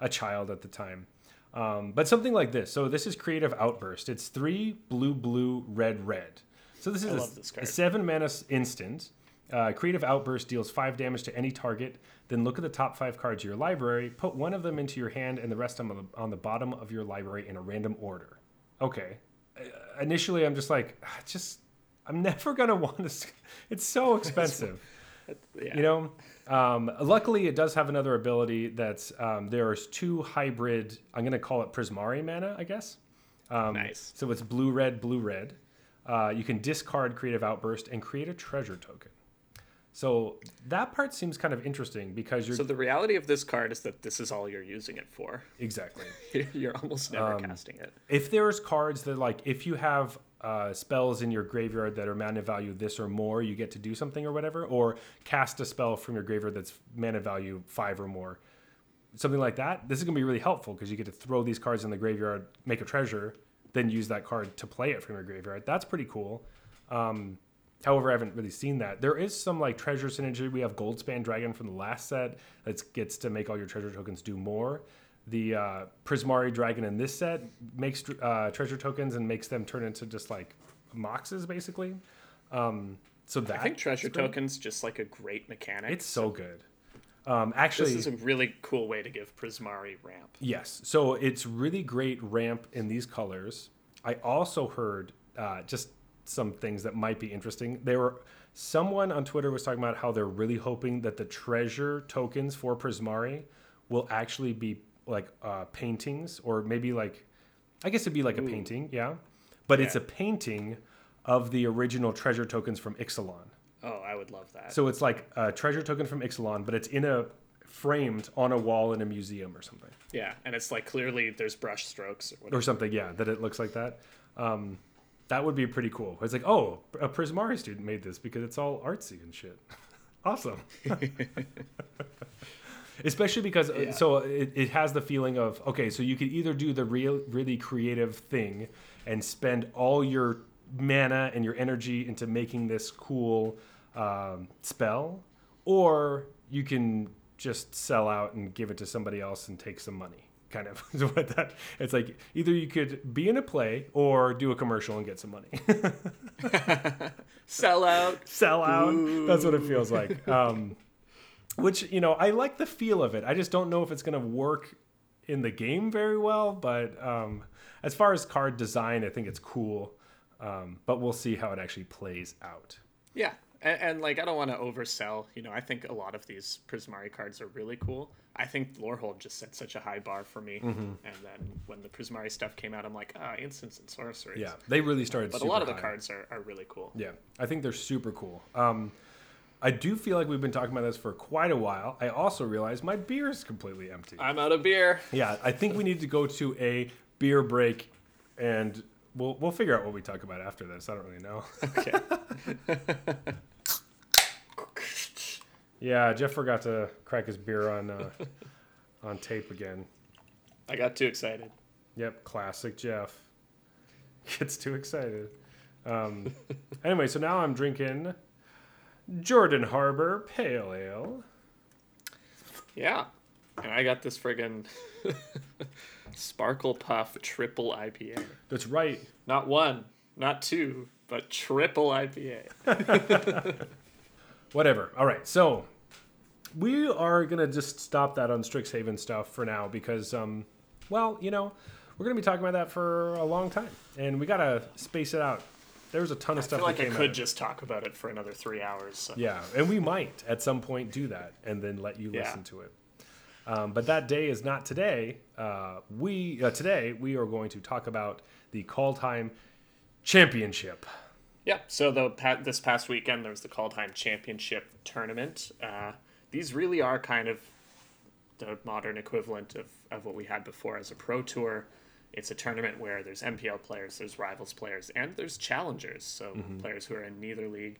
a child at the time. Um, but something like this. So this is Creative Outburst. It's three blue, blue, red, red. So this is this a, a seven mana instant. Uh, Creative Outburst deals five damage to any target. Then look at the top five cards of your library. Put one of them into your hand and the rest on the, on the bottom of your library in a random order. Okay. Uh, initially, I'm just like, just I'm never gonna want to. It's so expensive. Yeah. You know. Um, luckily, it does have another ability that's um, there's two hybrid. I'm gonna call it Prismari mana, I guess. Um, nice. So it's blue, red, blue, red. Uh, you can discard Creative Outburst and create a treasure token. So that part seems kind of interesting because you're... So the reality of this card is that this is all you're using it for. Exactly. You're almost never um, casting it. If there's cards that, like, if you have uh, spells in your graveyard that are mana value this or more, you get to do something or whatever, or cast a spell from your graveyard that's mana value five or more, something like that, this is going to be really helpful because you get to throw these cards in the graveyard, make a treasure, then use that card to play it from your graveyard. That's pretty cool. Um... However, I haven't really seen that. There is some like treasure synergy. We have Goldspan Dragon from the last set that gets to make all your treasure tokens do more. The uh, Prismari Dragon in this set makes uh, treasure tokens and makes them turn into just like moxes, basically. Um, so that I think treasure tokens just like a great mechanic. It's so good. Um, actually, this is a really cool way to give Prismari ramp. Yes, so it's really great ramp in these colors. I also heard uh, just. some things that might be interesting. There were someone on Twitter was talking about how they're really hoping that the treasure tokens for Prismari will actually be like uh, paintings, or maybe like, I guess it'd be like Ooh. a painting, yeah. But yeah. It's a painting of the original treasure tokens from Ixalan. Oh, I would love that. So it's like a treasure token from Ixalan, but it's in a framed on a wall in a museum or something. Yeah, and it's like clearly there's brush strokes or whatever. Or something, yeah, that it looks like that. Um, That would be pretty cool. It's like, oh, a Prismari student made this because it's all artsy and shit. Awesome. Especially because, yeah. so it, it has the feeling of, okay, so you could either do the real, really creative thing and spend all your mana and your energy into making this cool um, spell, or you can just sell out and give it to somebody else and take some money. Kind of what that it's like either you could be in a play or do a commercial and get some money. sell out sell out Ooh. That's what it feels like, um which, you know, I like the feel of it. I just don't know if it's going to work in the game very well, but um as far as card design, I think it's cool, um but we'll see how it actually plays out. Yeah, and, and like I don't want to oversell, you know. I think a lot of these Prismari cards are really cool. I think Lorehold just set such a high bar for me. Mm-hmm. And then when the Prismari stuff came out, I'm like, ah, oh, instants and sorceries. Yeah, they really started super high. But a lot of the cards are, are really cool. Yeah, I think they're super cool. Um, I do feel like we've been talking about this for quite a while. I also realized my beer is completely empty. I'm out of beer. Yeah, I think we need to go to a beer break, and we'll we'll figure out what we talk about after this. I don't really know. Okay. Yeah, Jeff forgot to crack his beer on uh, on tape again. I got too excited. Yep, classic Jeff. Gets too excited. Um, anyway, so now I'm drinking Jordan Harbor Pale Ale. Yeah, and I got this friggin' Sparkle Puff Triple I P A. That's right. Not one, not two, but triple I P A. Whatever. All right, so... We are going to just stop that on Strixhaven stuff for now because, um, well, you know, we're going to be talking about that for a long time, and we got to space it out. There's a ton of I stuff. I feel like I could out. just talk about it for another three hours. So. Yeah, and we might at some point do that and then let you yeah. listen to it. Um, but that day is not today. Uh, we uh, Today, we are going to talk about the Kaldheim Championship. Yeah, so the, this past weekend there was the Kaldheim Championship tournament. Uh These really are kind of the modern equivalent of, of what we had before as a pro tour. It's a tournament where there's M P L players, there's rivals players, and there's challengers, so mm-hmm. players who are in neither league.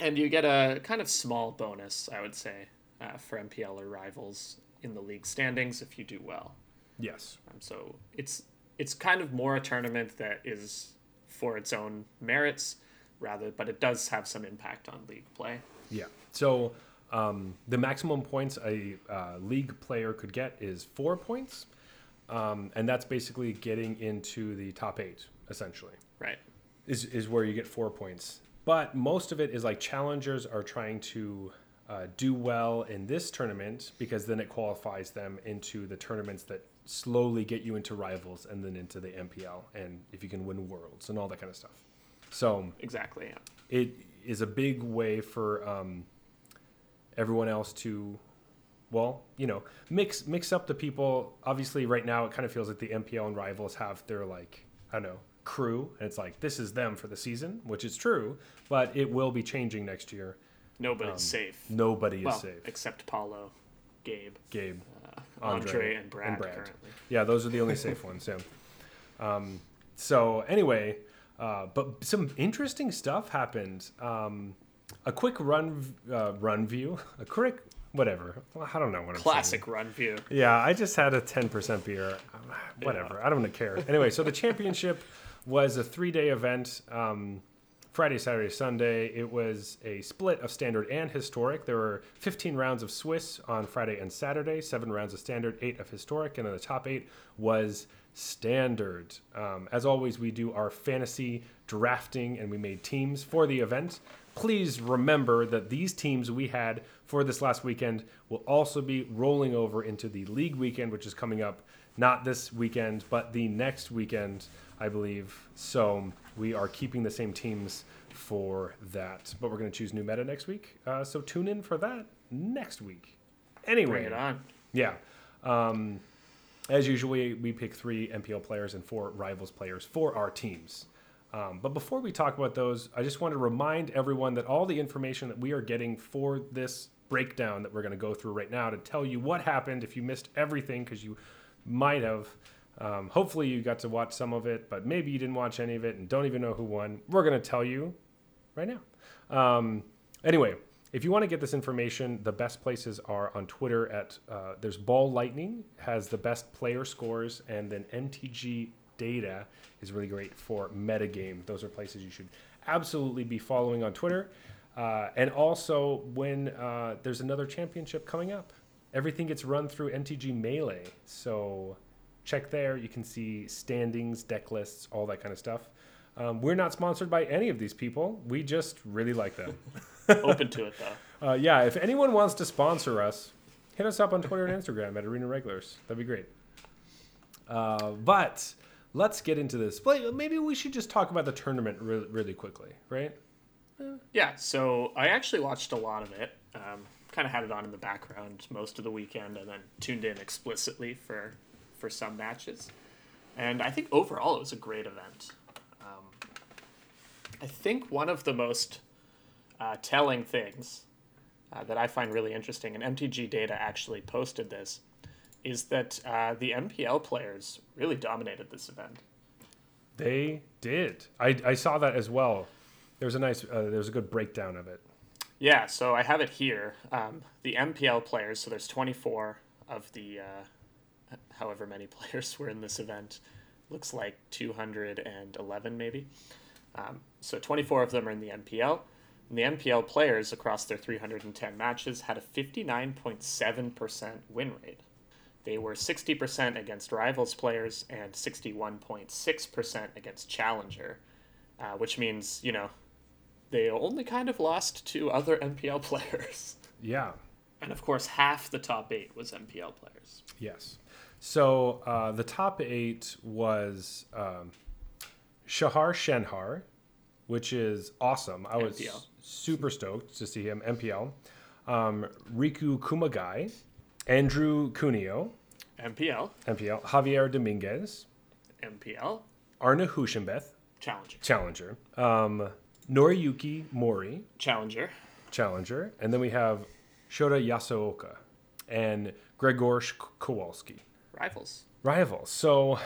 And you get a kind of small bonus, I would say, uh, for M P L or rivals in the league standings if you do well. Yes. Um, so it's it's kind of more a tournament that is for its own merits, rather, but it does have some impact on league play. Yeah. So um, the maximum points a uh, league player could get is four points, um, and that's basically getting into the top eight, essentially. Right. Is is where you get four points. But most of it is like challengers are trying to uh, do well in this tournament, because then it qualifies them into the tournaments that slowly get you into rivals and then into the M P L, and if you can win worlds and all that kind of stuff. So exactly, yeah. It is a big way for um, everyone else to, well, you know, mix mix up the people. Obviously, right now it kind of feels like the M P L and rivals have their, like, I don't know, crew, and it's like, this is them for the season, which is true, but it will be changing next year. Nobody's um, safe. Nobody well, is safe except Paulo, Gabe, Gabe, uh, Andre, Andre, and Brad. And Brad. Currently. Yeah, those are the only safe ones. Yeah. Um, so anyway, uh, but some interesting stuff happened. Um, a quick run, uh, run view. A quick whatever. Well, I don't know what. Classic I'm saying. Run view. Yeah, I just had a ten percent beer. Whatever. Yeah. I don't care. Anyway, so the championship was a three-day event, um, Friday, Saturday, Sunday. It was a split of Standard and Historic. There were fifteen rounds of Swiss on Friday and Saturday, seven rounds of Standard, eight of Historic, and then the top eight was Standard. Um, as always, we do our fantasy drafting, and we made teams for the event. Please remember that these teams we had for this last weekend will also be rolling over into the league weekend, which is coming up not this weekend, but the next weekend, I believe. So we are keeping the same teams for that, but we're going to choose new meta next week. Uh, so tune in for that next week. Anyway, bring it on. Yeah. Um, as usual, we, we pick three M P L players and four rivals players for our teams. Um, but before we talk about those, I just want to remind everyone that all the information that we are getting for this breakdown that we're going to go through right now to tell you what happened, if you missed everything, because you might have. Um, hopefully you got to watch some of it, but maybe you didn't watch any of it and don't even know who won. We're going to tell you right now. Um, anyway, if you want to get this information, the best places are on Twitter at, uh, there's Ball Lightning, has the best player scores, and then M T G Data is really great for metagame. Those are places you should absolutely be following on Twitter. Uh, and also when uh, there's another championship coming up, everything gets run through M T G Melee. So check there. You can see standings, deck lists, all that kind of stuff. Um, we're not sponsored by any of these people. We just really like them. Open to it, though. Uh, yeah, if anyone wants to sponsor us, hit us up on Twitter and Instagram at Arena Regulars. That'd be great. Uh, but let's get into this. Maybe we should just talk about the tournament really, really quickly, right? Yeah, so I actually watched a lot of it. Um, kind of had it on in the background most of the weekend and then tuned in explicitly for... for some matches, and I think overall it was a great event. Um, I think one of the most uh, telling things uh, that I find really interesting, and M T G Data actually posted this, is that uh, the M P L players really dominated this event. They did. I, I saw that as well. There's a nice, uh, there's a good breakdown of it. Yeah, so I have it here. Um, the M P L players, so there's twenty-four of the... Uh, however many players were in this event, looks like two hundred eleven maybe. Um, so twenty-four of them are in the M P L. And the M P L players across their three hundred ten matches had a fifty-nine point seven percent win rate. They were sixty percent against rivals players and sixty-one point six percent against Challenger, uh, which means, you know, they only kind of lost to other M P L players. Yeah. And of course, half the top eight was M P L players. Yes. So uh, the top eight was um, Shahar Shenhar, which is awesome. I was M P L. Super stoked to see him. M P L. Um, Riku Kumagai, Andrew Cuneo. M P L. M P L. Javier Dominguez. M P L. Arna Hushambeth. Challenger. Challenger. Um, Noriyuki Mori. Challenger. Challenger. And then we have Shota Yasuoka and Gregor Kowalski. Rivals. Rivals. So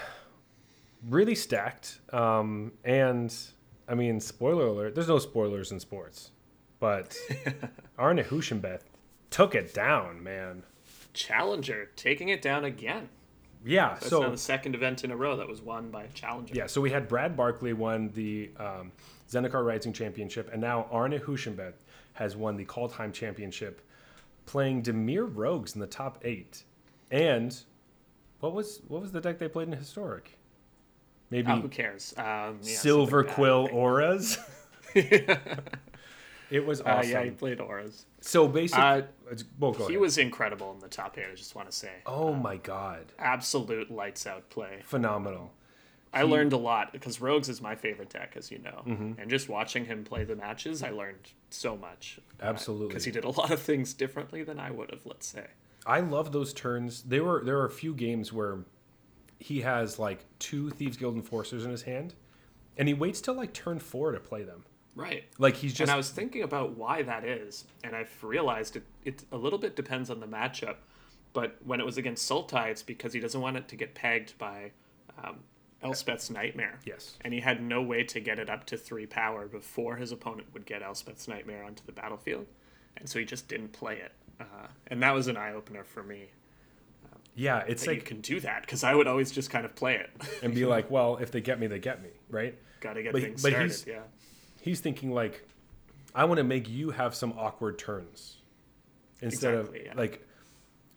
really stacked. Um, and, I mean, spoiler alert, there's no spoilers in sports. But Arna Hushambeth took it down, man. Challenger taking it down again. Yeah. That's so, now the second event in a row that was won by a challenger. Yeah, so we had Brad Barkley won the um, Zendikar Rising Championship, and now Arna Hushambeth has won the Kaldheim Championship, playing Dimir Rogues in the top eight. And what was what was the deck they played in Historic? Maybe oh, who cares? Um, yeah, Silverquill like Auras. It was awesome. Uh, yeah, he played Auras. So basically, uh, well, he ahead. was incredible in the top eight. I just want to say. Oh uh, my god! Absolute lights out play. Phenomenal. I he... learned a lot because Rogues is my favorite deck, as you know. Mm-hmm. And just watching him play the matches, I learned so much. Absolutely, because he did a lot of things differently than I would have. Let's say. I love those turns. There were there are a few games where he has like two Thieves Guild Enforcers in his hand, and he waits till like turn four to play them. Right. Like he's just. And I was thinking about why that is, and I've realized it, it a little bit depends on the matchup. But when it was against Sultai, it's because he doesn't want it to get pegged by um, Elspeth's Nightmare. Yes. And he had no way to get it up to three power before his opponent would get Elspeth's Nightmare onto the battlefield. And so he just didn't play it. Uh, and that was an eye-opener for me. Um, yeah, it's like... you can do that, because I would always just kind of play it. And be like, well, if they get me, they get me, right? Gotta get but, things but started, he's, yeah. He's thinking, like, I want to make you have some awkward turns. Instead exactly, of, yeah. like,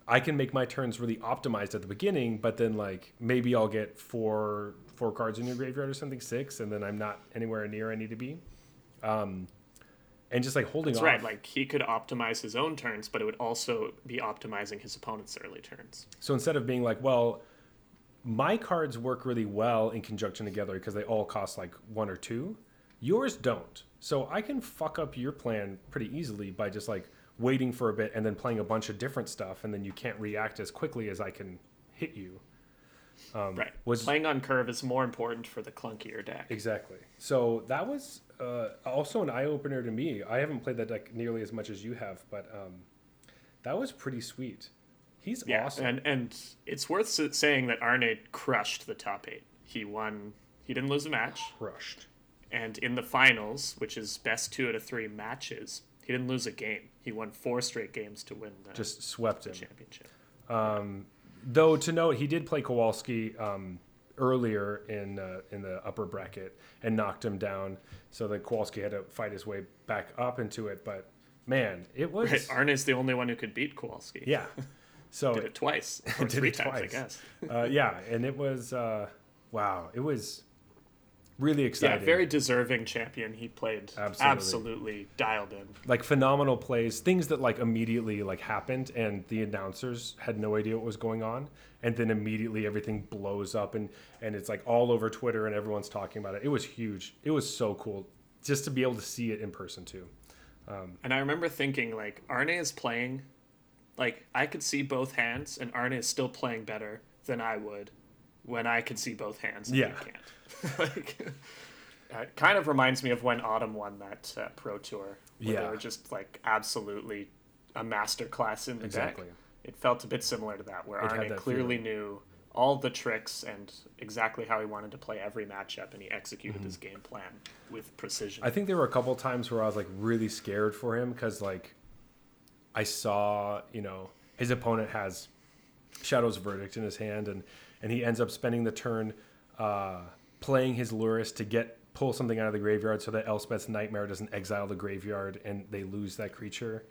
I can make my turns really optimized at the beginning, but then, like, maybe I'll get four four cards in your graveyard or something, six, and then I'm not anywhere near I need to be. Um And just like holding on. That's off. Right. Like he could optimize his own turns, but it would also be optimizing his opponent's early turns. So instead of being like, well, my cards work really well in conjunction together because they all cost like one or two, yours don't. So I can fuck up your plan pretty easily by just like waiting for a bit and then playing a bunch of different stuff. And then you can't react as quickly as I can hit you. Um, right. Was... Playing on curve is more important for the clunkier deck. Exactly. So that was. Uh, also an eye-opener to me. I haven't played that deck nearly as much as you have, but um, that was pretty sweet. He's yeah, awesome. And, and it's worth saying that Arne crushed the top eight. He won. He didn't lose a match. Crushed. And in the finals, which is best two out of three matches, he didn't lose a game. He won four straight games to win the, Just swept the him. championship. Um, though, to note, he did play Kowalski um, earlier in uh, in the upper bracket and knocked him down, so that Kowalski had to fight his way back up into it. But man, it was right. Arne's the only one who could beat Kowalski. Yeah, so did it twice, or did three it times, twice. I guess. uh, yeah, and it was uh, wow, it was really exciting. Yeah, very deserving champion. He played absolutely. absolutely dialed in, like phenomenal plays, things that like immediately like happened, and the announcers had no idea what was going on. And then immediately everything blows up and, and it's like all over Twitter and everyone's talking about it. It was huge. It was so cool just to be able to see it in person too. Um, and I remember thinking like Arne is playing, like I could see both hands and Arne is still playing better than I would when I could see both hands. And yeah. He can't. Like, it kind of reminds me of when Autumn won that uh, Pro Tour. Where yeah. They were just like absolutely a masterclass in the exactly. deck. It felt a bit similar to that, where Arne clearly feeling. knew all the tricks and exactly how he wanted to play every matchup, and he executed mm-hmm. his game plan with precision. I think there were a couple times where I was like really scared for him because like I saw, you know, his opponent has Shadow's Verdict in his hand, and, and he ends up spending the turn uh, playing his Lurrus to get pull something out of the graveyard so that Elspeth's Nightmare doesn't exile the graveyard and they lose that creature.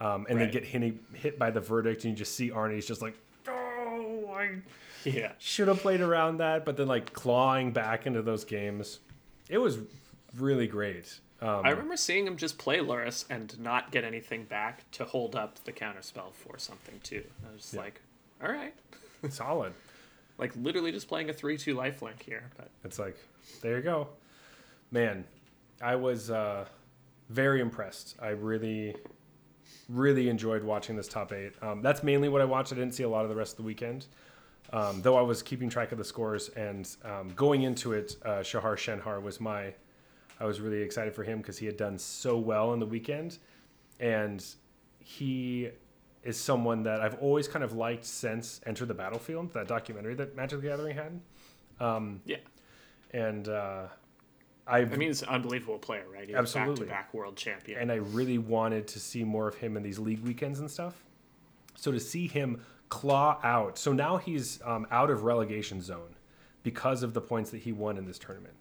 Um, and right. They get hit, hit by the verdict, and you just see Arnie's just like, oh, I yeah. should have played around that, but then like clawing back into those games. It was really great. Um, I remember seeing him just play Lurrus and not get anything back to hold up the counterspell for something too. And I was just yeah. like, all right. Solid. Like literally just playing a three two lifelink here. But it's like, there you go. Man, I was uh, very impressed. I really... Really enjoyed watching this top eight. Um, that's mainly what I watched. I didn't see a lot of the rest of the weekend, um, though I was keeping track of the scores. And um, going into it, uh, Shahar Shenhar was my... I was really excited for him because he had done so well in the weekend. And he is someone that I've always kind of liked since Enter the Battlefield, that documentary that Magic the Gathering had. Um, yeah. And uh, I've, I mean, it's an unbelievable player, right? He's absolutely. Back-to-back world champion. And I really wanted to see more of him in these league weekends and stuff. So to see him claw out. So now he's um, out of relegation zone because of the points that he won in this tournament.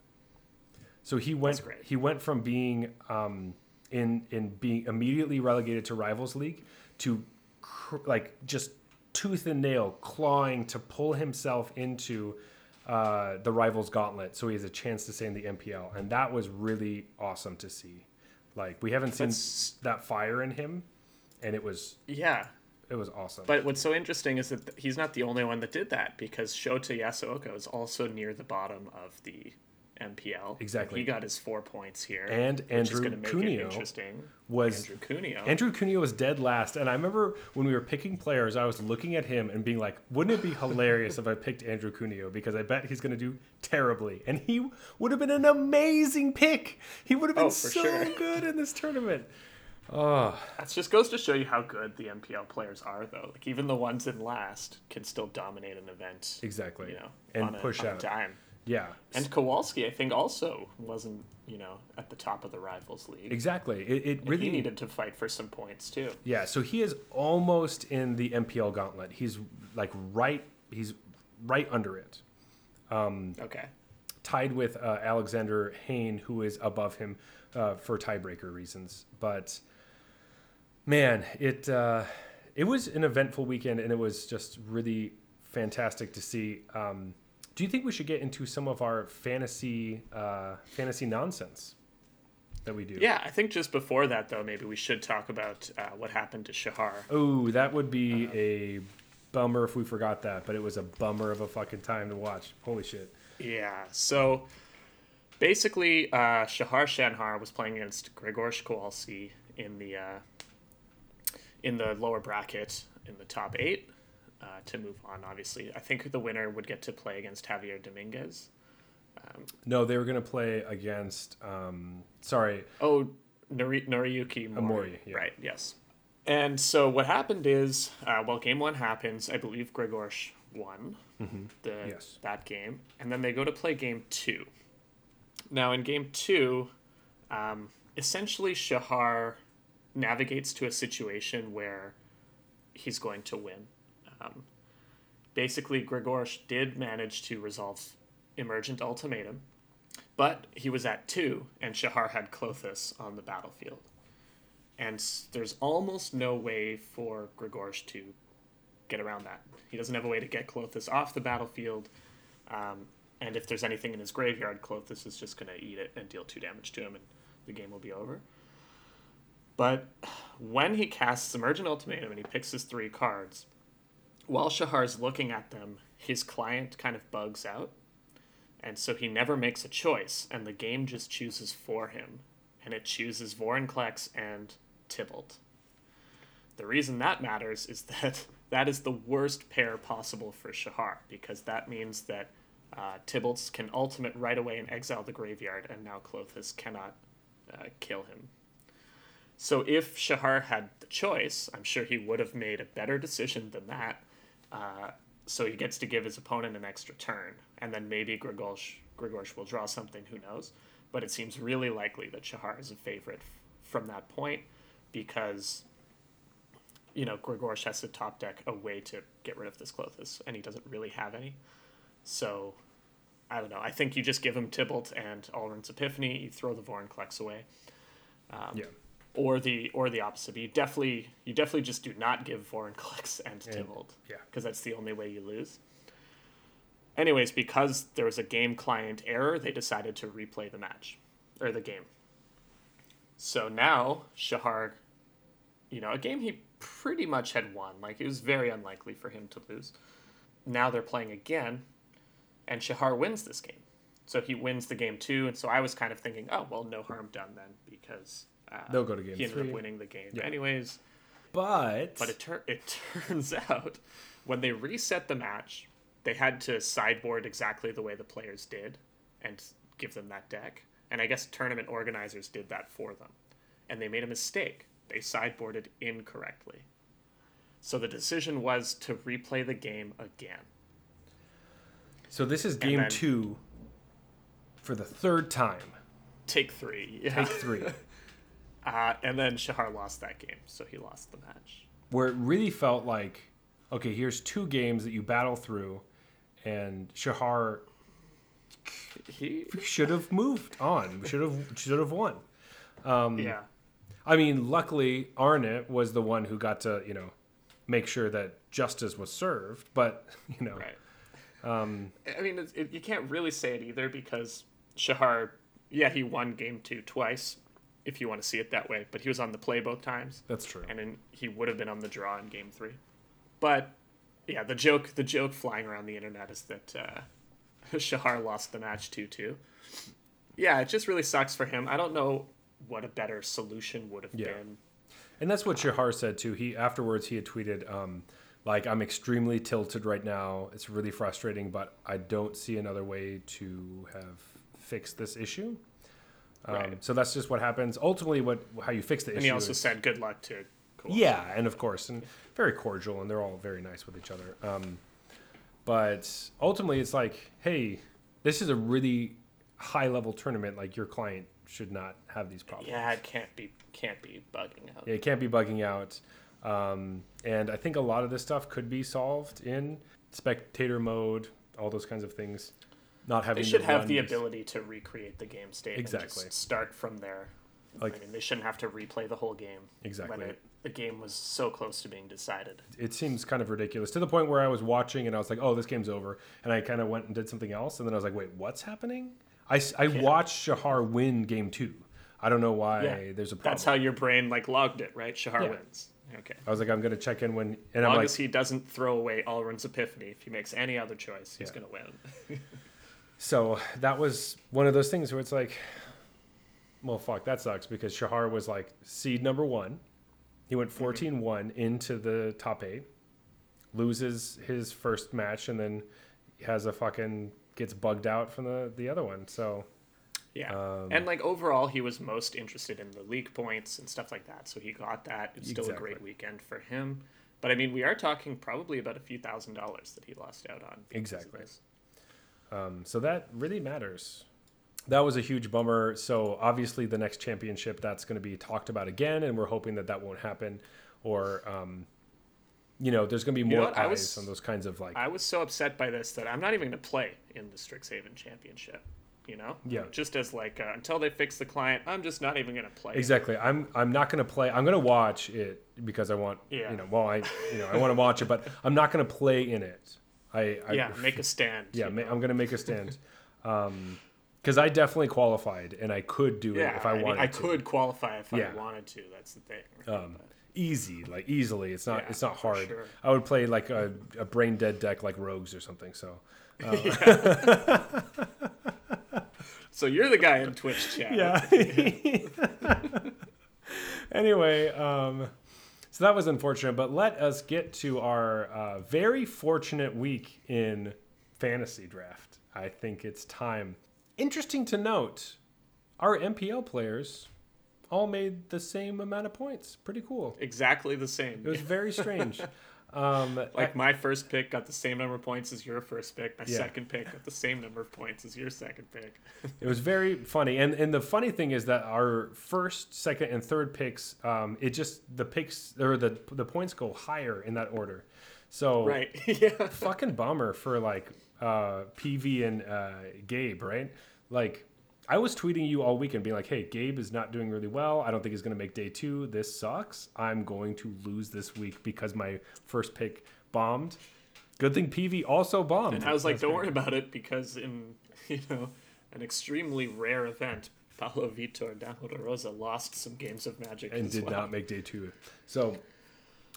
So he went he went from being um, in in being immediately relegated to Rivals League to cr- like just tooth and nail clawing to pull himself into uh, the Rivals Gauntlet, so he has a chance to stay in the M P L, and that was really awesome to see. Like we haven't seen That's... that fire in him, and it was yeah. It was awesome. But what's so interesting is that he's not the only one that did that, because Shota Yasuoka is also near the bottom of the M P L. Exactly. He got his four points here. And Andrew which is make Cuneo it interesting. was Andrew Cuneo. Andrew Cuneo was dead last, and I remember when we were picking players, I was looking at him and being like, "Wouldn't it be hilarious if I picked Andrew Cuneo? Because I bet he's going to do terribly." And he would have been an amazing pick. He would have been oh, so sure. good in this tournament. Oh. That just goes to show you how good the M P L players are, though. Like even the ones in last can still dominate an event. Exactly. You know, and on a, push on out. A dime. Yeah. And Kowalski, I think, also wasn't you know at the top of the Rivals League. Exactly. It, it really he needed to fight for some points too. Yeah. So he is almost in the M P L gauntlet. He's like right. He's right under it. Um, okay. Tied with uh, Alexander Hain, who is above him uh, for tiebreaker reasons, but. Man, it uh, it was an eventful weekend, and it was just really fantastic to see. Um, do you think we should get into some of our fantasy uh, fantasy nonsense that we do? Yeah, I think just before that, though, maybe we should talk about uh, what happened to Shahar. Oh, that would be um, a bummer if we forgot that, but it was a bummer of a fucking time to watch. Holy shit. Yeah, so basically uh, Shahar Shanhar was playing against Gregor Szkowalski in the... Uh, in the lower bracket, in the top eight, uh, to move on, obviously. I think the winner would get to play against Javier Dominguez. Um, no, they were going to play against, um, sorry. Oh, Nori- Noriyuki Mori. Amori, yeah. Right, yes. And so what happened is, uh, well, game one happens. I believe Gregorsh won mm-hmm. the, yes. that game. And then they go to play game two. Now, in game two, um, essentially Shahar... navigates to a situation where he's going to win. Um, basically, Gregorsh did manage to resolve Emergent Ultimatum, but he was at two, and Shahar had Clothis on the battlefield. And there's almost no way for Gregorsh to get around that. He doesn't have a way to get Clothis off the battlefield, um, and if there's anything in his graveyard, Clothis is just going to eat it and deal two damage to him, and the game will be over. But when he casts Emergent Ultimatum and he picks his three cards, while Shahar's looking at them, his client kind of bugs out. And so he never makes a choice, and the game just chooses for him. And it chooses Vorinclex and Tybalt. The reason that matters is that that is the worst pair possible for Shahar, because that means that uh, Tybalt can ultimate right away and exile the graveyard, and now Clothis cannot uh, kill him. So if Shahar had the choice, I'm sure he would have made a better decision than that. Uh, so he gets to give his opponent an extra turn. And then maybe Gregorsh, Gregorsh will draw something, who knows. But it seems really likely that Shahar is a favorite f- from that point because, you know, Gregorsh has to top deck a way to get rid of this Clothis, and he doesn't really have any. So, I don't know. I think you just give him Tybalt and Alren's Epiphany. You throw the Vorinclex away. Um, yeah. Or the or the opposite. You definitely you definitely just do not give Vorinclex and Tybalt. Yeah. Because that's the only way you lose. Anyways, because there was a game client error, they decided to replay the match. Or the game. So now, Shahar, you know, a game he pretty much had won. Like, it was very unlikely for him to lose. Now they're playing again, and Shahar wins this game. So he wins the game too, and so I was kind of thinking, oh, well, no harm done then, because... Uh, They'll go to game three. He ended three. up winning the game. Yeah. Anyways. But but it, tur- it turns out when they reset the match, they had to sideboard exactly the way the players did and give them that deck. And I guess tournament organizers did that for them. And they made a mistake. They sideboarded incorrectly. So the decision was to replay the game again. So this is game then, two for the third time. Take three. Yeah. Take three. uh, and then Shahar lost that game, so he lost the match. Where it really felt like, okay, here's two games that you battle through, and Shahar he should have moved on. Should have should have won. Um, yeah. I mean, luckily, Arnett was the one who got to, you know, make sure that justice was served. But, you know. Right. Um, I mean, it, it, you can't really say it either because Shahar, yeah, he won game two twice, if you want to see it that way. But he was on the play both times. That's true. And then he would have been on the draw in game three. But, yeah, the joke the joke flying around the internet is that uh, Shahar lost the match two two. Yeah, it just really sucks for him. I don't know what a better solution would have yeah. been. And that's what Shahar said too. He afterwards he had tweeted um like, I'm extremely tilted right now, it's really frustrating, but I don't see another way to have fixed this issue. Um, right. So that's just what happens ultimately, what how you fix the and issue. And he also is, said good luck to Cool. Yeah, and of course, and very cordial, and they're all very nice with each other. Um but ultimately it's like, hey, this is a really high level tournament, like your client should not have these problems. Yeah, it can't be can't be bugging out. Yeah, it can't be bugging out. Um, and I think a lot of this stuff could be solved in spectator mode, all those kinds of things. Not having they should have the ability to recreate the game state. Exactly. And just start from there. Like, I mean, they shouldn't have to replay the whole game. Exactly. When it, the game was so close to being decided. It seems kind of ridiculous, to the point where I was watching and I was like, oh, this game's over. And I kind of went and did something else. And then I was like, wait, what's happening? I, I yeah. watched Shahar win game two. I don't know why yeah. there's a problem. That's how your brain like logged it, right? Shahar yeah. wins. Okay. I was like, I'm going to check in when... And as long like, as he doesn't throw away Alrun's Epiphany, if he makes any other choice, he's yeah. going to win. So that was one of those things where it's like, well, fuck, that sucks, because Shahar was like seed number one. He went fourteen one mm-hmm. into the top eight, loses his first match, and then has a fucking... gets bugged out from the, the other one. So yeah. Um, and like overall he was most interested in the league points and stuff like that. So he got that. It's still exactly. a great weekend for him. But I mean, we are talking probably about a few thousand dollars that he lost out on. Exactly. Um, so that really matters. That was a huge bummer. So obviously the next championship, that's going to be talked about again. And we're hoping that that won't happen, or, um, you know, there's going to be more you know eyes was, on those kinds of like... I was so upset by this that I'm not even going to play in the Strixhaven Championship, you know? Yeah. Just as like, uh, until they fix the client, I'm just not even going to play. Exactly. It. I'm I'm not going to play. I'm going to watch it because I want, yeah. you know, well, I you know I want to watch it, but I'm not going to play in it. I, I Yeah, make a stand. Yeah, ma- I'm going to make a stand. Um, because I definitely qualified, and I could do yeah, it if I, I wanted mean, I to. I could qualify if yeah. I wanted to. That's the thing. Um but. Easy, like easily. It's not. Yeah, it's not hard. Sure. I would play like a, a brain dead deck, like Rogues or something. So, uh. So you're the guy in Twitch chat. Yeah. Anyway, um, so that was unfortunate, but let us get to our uh, very fortunate week in fantasy draft. I think it's time. Interesting to note, our M P L players all made the same amount of points. Pretty cool. Exactly the same. It was very strange. Um, like I, my first pick got the same number of points as your first pick. My yeah. second pick got the same number of points as your second pick. It was very funny. And and the funny thing is that our first, second, and third picks, um, it just, the picks, or the, the points go higher in that order. So right. yeah. fucking bummer for like uh, P V and uh, Gabe, right? Like, I was tweeting you all weekend being like, hey, Gabe is not doing really well. I don't think he's going to make day two. This sucks. I'm going to lose this week because my first pick bombed. Good thing P V also bombed. And I was like, don't worry about it because in, you know, an extremely rare event, Paulo Vitor Rosa lost some games of Magic and did well. Not make day two. So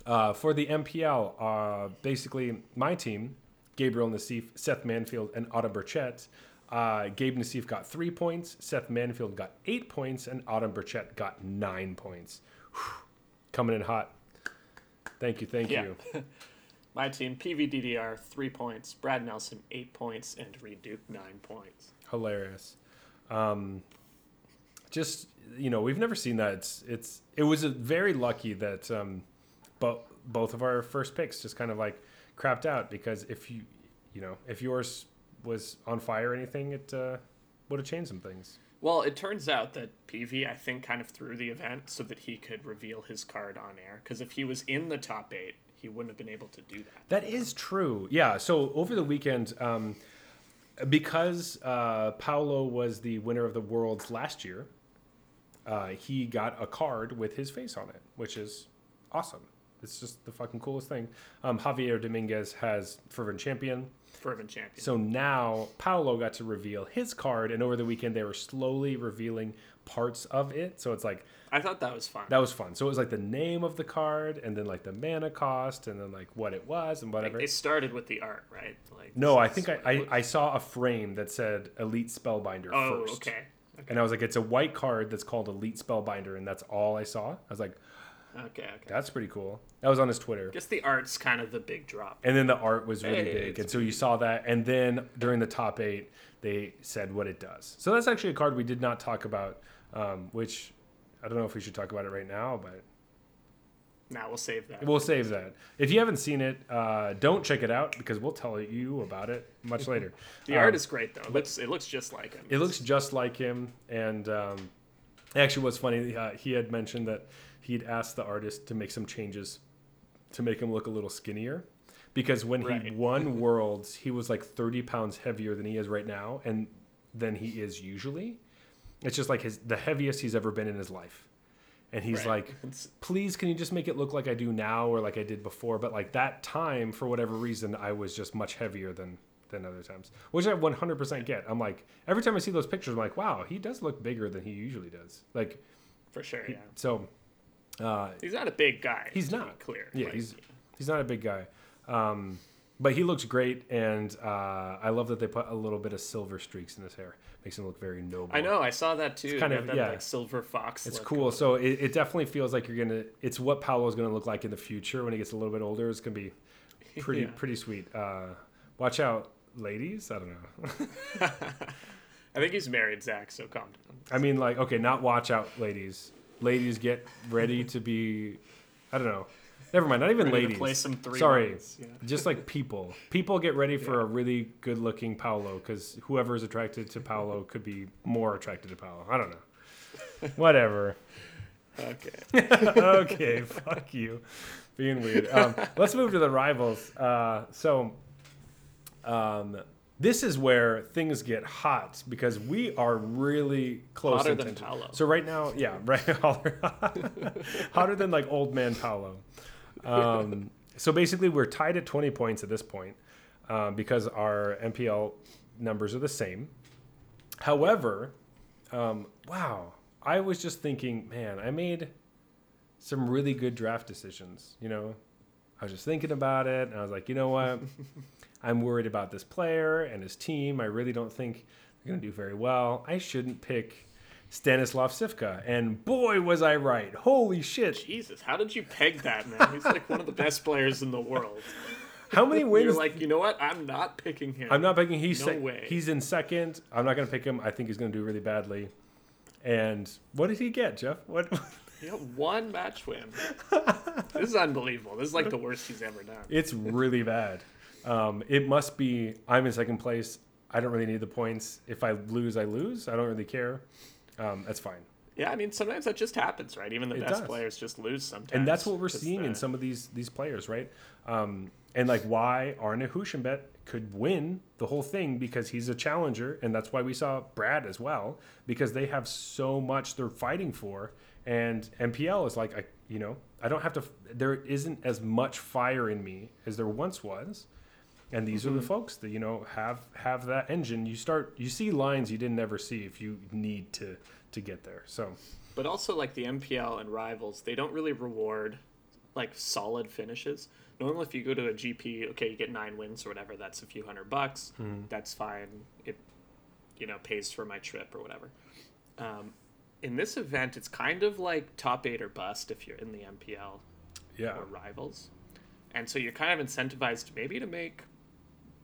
uh, for the M P L, uh, basically my team, Gabriel Nassif, Seth Manfield, and Autumn Burchett. Uh, Gabe Nassif got three points, Seth Manfield got eight points, and Autumn Burchett got nine points. Whew. Coming in hot. Thank you, thank yeah. you. My team, P V D D R, three points, Brad Nelson, eight points, and Reed Duke, nine points. Hilarious. Um, just, you know, we've never seen that. It's, it's, it was a very lucky that um, bo- both of our first picks just kind of like crapped out, because if you, you know, if yours was on fire or anything, it uh, would have changed some things. Well, it turns out that P V, I think, kind of threw the event so that he could reveal his card on air. Because if he was in the top eight, he wouldn't have been able to do that. That is true. Yeah, so over the weekend, um, because uh, Paolo was the winner of the Worlds last year, uh, he got a card with his face on it, which is awesome. It's just the fucking coolest thing. Um, Javier Dominguez has Fervent Champion. Fervent Champion. So now Paolo got to reveal his card, and over the weekend they were slowly revealing parts of it. So it's like... I thought that was fun. That was fun. So it was like the name of the card, and then like the mana cost, and then like what it was, and whatever. Like it started with the art, right? Like No, I think I, I, I saw a frame that said Elite Spellbinder oh, first. Oh, okay. okay. And I was like, it's a white card that's called Elite Spellbinder, and that's all I saw. I was like... Okay, okay. That's pretty cool. That was on his Twitter. I guess the art's kind of the big drop. And then the art was really hey, big. And so you saw that. And then during the top eight, they said what it does. So that's actually a card we did not talk about, um, which I don't know if we should talk about it right now, but... Nah, we'll save that. We'll save that. If you haven't seen it, uh, don't check it out because we'll tell you about it much later. The um, art is great, though. It looks, it looks just like him. It looks just like him. And um, it actually was funny. Uh, he had mentioned that he'd asked the artist to make some changes to make him look a little skinnier because when right. he won Worlds, he was like thirty pounds heavier than he is right now and than he is usually. It's just like his the heaviest he's ever been in his life. And he's right. like, please, can you just make it look like I do now or like I did before? But like that time, for whatever reason, I was just much heavier than, than other times, which I one hundred percent get. I'm like, every time I see those pictures, I'm like, wow, he does look bigger than he usually does. Like, for sure, he, yeah. So... Uh, he's not a big guy. He's not clear. Yeah, like, he's yeah. he's not a big guy, um, but he looks great, and uh, I love that they put a little bit of silver streaks in his hair. Makes him look very noble. I know. I saw that too. It's kind of that, yeah, like silver fox. It's cool. So it, it definitely feels like you're gonna. It's what Paolo's gonna look like in the future when he gets a little bit older. It's gonna be pretty yeah. pretty sweet. Uh, watch out, ladies. I don't know. I think he's married, Zach. So calm down. I mean, like, okay, not watch out, ladies. Ladies, get ready to be, I don't know. Never mind, not even ready ladies. To play some three Sorry, ones, yeah. just like people. People get ready for yeah. a really good-looking Paolo because whoever is attracted to Paolo could be more attracted to Paolo. I don't know. Whatever. Okay. okay, fuck you. Being weird. Um, let's move to the rivals. Uh, so um, this is where things get hot because we are really close. Hotter than Paolo. So right now, yeah, right. Hotter than like old man Paolo. Um, so basically we're tied at twenty points at this point uh, because our M P L numbers are the same. However, um, wow, I was just thinking, man, I made some really good draft decisions. You know, I was just thinking about it and I was like, you know what? I'm worried about this player and his team. I really don't think they're going to do very well. I shouldn't pick Stanislav Sivka. And boy, was I right. Holy shit. Jesus, how did you peg that, man? He's like one of the best players in the world. How many wins? You're like, you know what? I'm not picking him. I'm not picking him. He's, no se- way. He's in second. I'm not going to pick him. I think he's going to do really badly. And what did he get, Jeff? What? You know, one match win. This is unbelievable. This is like the worst he's ever done. It's really bad. Um, it must be, I'm in second place. I don't really need the points. If I lose, I lose. I don't really care. Um, that's fine. Yeah, I mean, sometimes that just happens, right? Even the it best does. Players just lose sometimes. And that's what we're seeing the... in some of these these players, right? Um, and, like, why Arne Hushinbet could win the whole thing because he's a challenger, and that's why we saw Brad as well, because they have so much they're fighting for. And M P L is like, I, you know, I don't have to – there isn't as much fire in me as there once was. And these mm-hmm. are the folks that, you know, have have that engine. You start, you see lines you didn't ever see if you need to to get there. So, but also like the M P L and rivals, they don't really reward like solid finishes. Normally, if you go to a G P, okay, you get nine wins or whatever. That's a few hundred bucks. Mm-hmm. That's fine. It, you know, pays for my trip or whatever. Um, in this event, it's kind of like top eight or bust if you're in the M P L yeah. or rivals, and so you're kind of incentivized maybe to make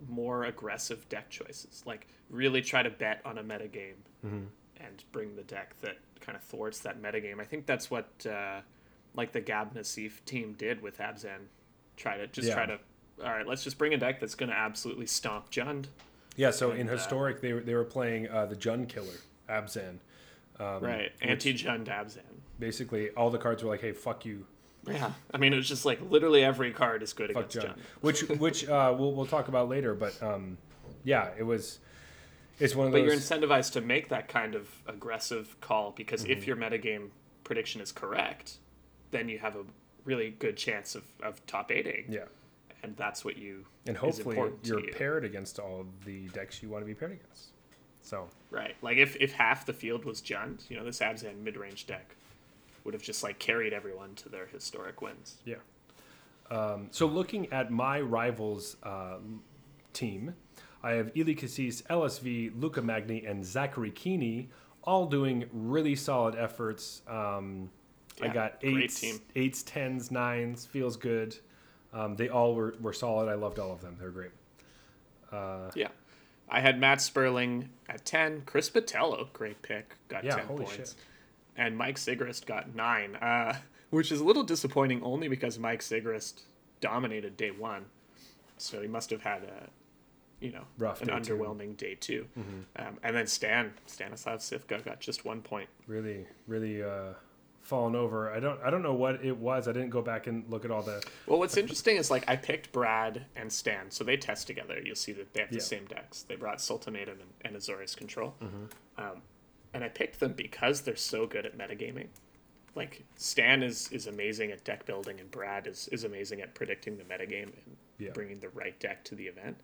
more aggressive deck choices, like really try to bet on a metagame mm-hmm. and bring the deck that kind of thwarts that metagame. I think that's what uh like the Gab Nassif team did with Abzan. Try to just yeah. try to all right, let's just bring a deck that's going to absolutely stomp Jund. Yeah, so and, in historic uh, they were they were playing uh the Jund Killer Abzan. Um, right. Anti-Jund Abzan. Basically, all the cards were like, hey, fuck you. Yeah. I mean, it was just like literally every card is good fuck against Jund. Jund. Which, which uh, we'll, we'll talk about later, but um, yeah, it was... It's one of those... But you're incentivized to make that kind of aggressive call because mm-hmm. if your metagame prediction is correct, then you have a really good chance of, of top eighting. Yeah. And that's what you... And hopefully you're you. paired against all of the decks you want to be paired against. So right. Like if, if half the field was Jund, you know, this Abzan mid-range deck would have just like carried everyone to their historic wins. Yeah. Um, so looking at my rivals uh, team... I have Eli Cassis, L S V, Luca Magni, and Zachary Keeney all doing really solid efforts. Um, yeah, I got eights, eights, tens, nines. Feels good. Um, they all were, were solid. I loved all of them. They're great. Uh, yeah. I had Matt Sperling at ten. Chris Patello, great pick, got yeah, ten holy points. Shit. And Mike Sigrist got nine, uh, which is a little disappointing only because Mike Sigrist dominated day one. So he must have had a... You know, rough an underwhelming two. day two. Mm-hmm. Um, and then Stan, Stanislav Sivka got just one point. Really, really uh, fallen over. I don't I don't know what it was. I didn't go back and look at all the... Well, what's interesting is like I picked Brad and Stan, so they test together. You'll see that they have the yeah. same decks. They brought Sultimatum and, and Azorius Control. Mm-hmm. Um, and I picked them because they're so good at metagaming. Like Stan is, is amazing at deck building and Brad is, is amazing at predicting the metagame and yeah. bringing the right deck to the event.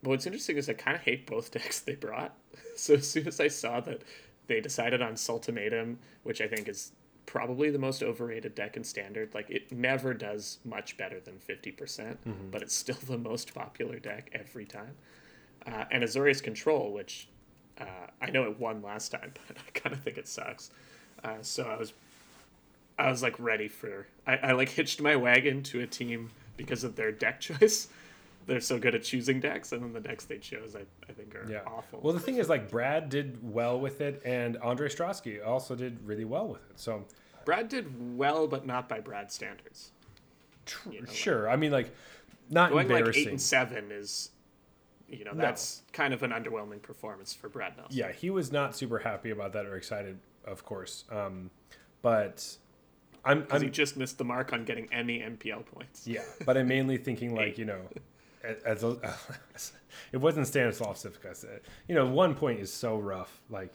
But what's interesting is I kind of hate both decks they brought. So as soon as I saw that they decided on Sultimatum, which I think is probably the most overrated deck in Standard, like it never does much better than fifty percent, mm-hmm. but it's still the most popular deck every time. Uh, and Azorius Control, which uh, I know it won last time, but I kind of think it sucks. Uh, so I was I was like ready for... I, I like hitched my wagon to a team because of their deck choice. They're so good at choosing decks, and then the decks they chose, I, I think, are yeah. awful. Well, the thing is, like, Brad did well with it, and Andre Strosky also did really well with it. So Brad did well, but not by Brad's standards. Tr- you know, sure. Like, I mean, like, not going embarrassing. Like eight and seven is, you know, that's no. kind of an underwhelming performance for Brad Nelson. Yeah, he was not super happy about that or excited, of course. Um, but... I'm, I'm he just missed the mark on getting any M P L points. Yeah, but I'm mainly thinking, like, you know... As a, as, it wasn't Stanislav Sivka. You know, one point is so rough. Like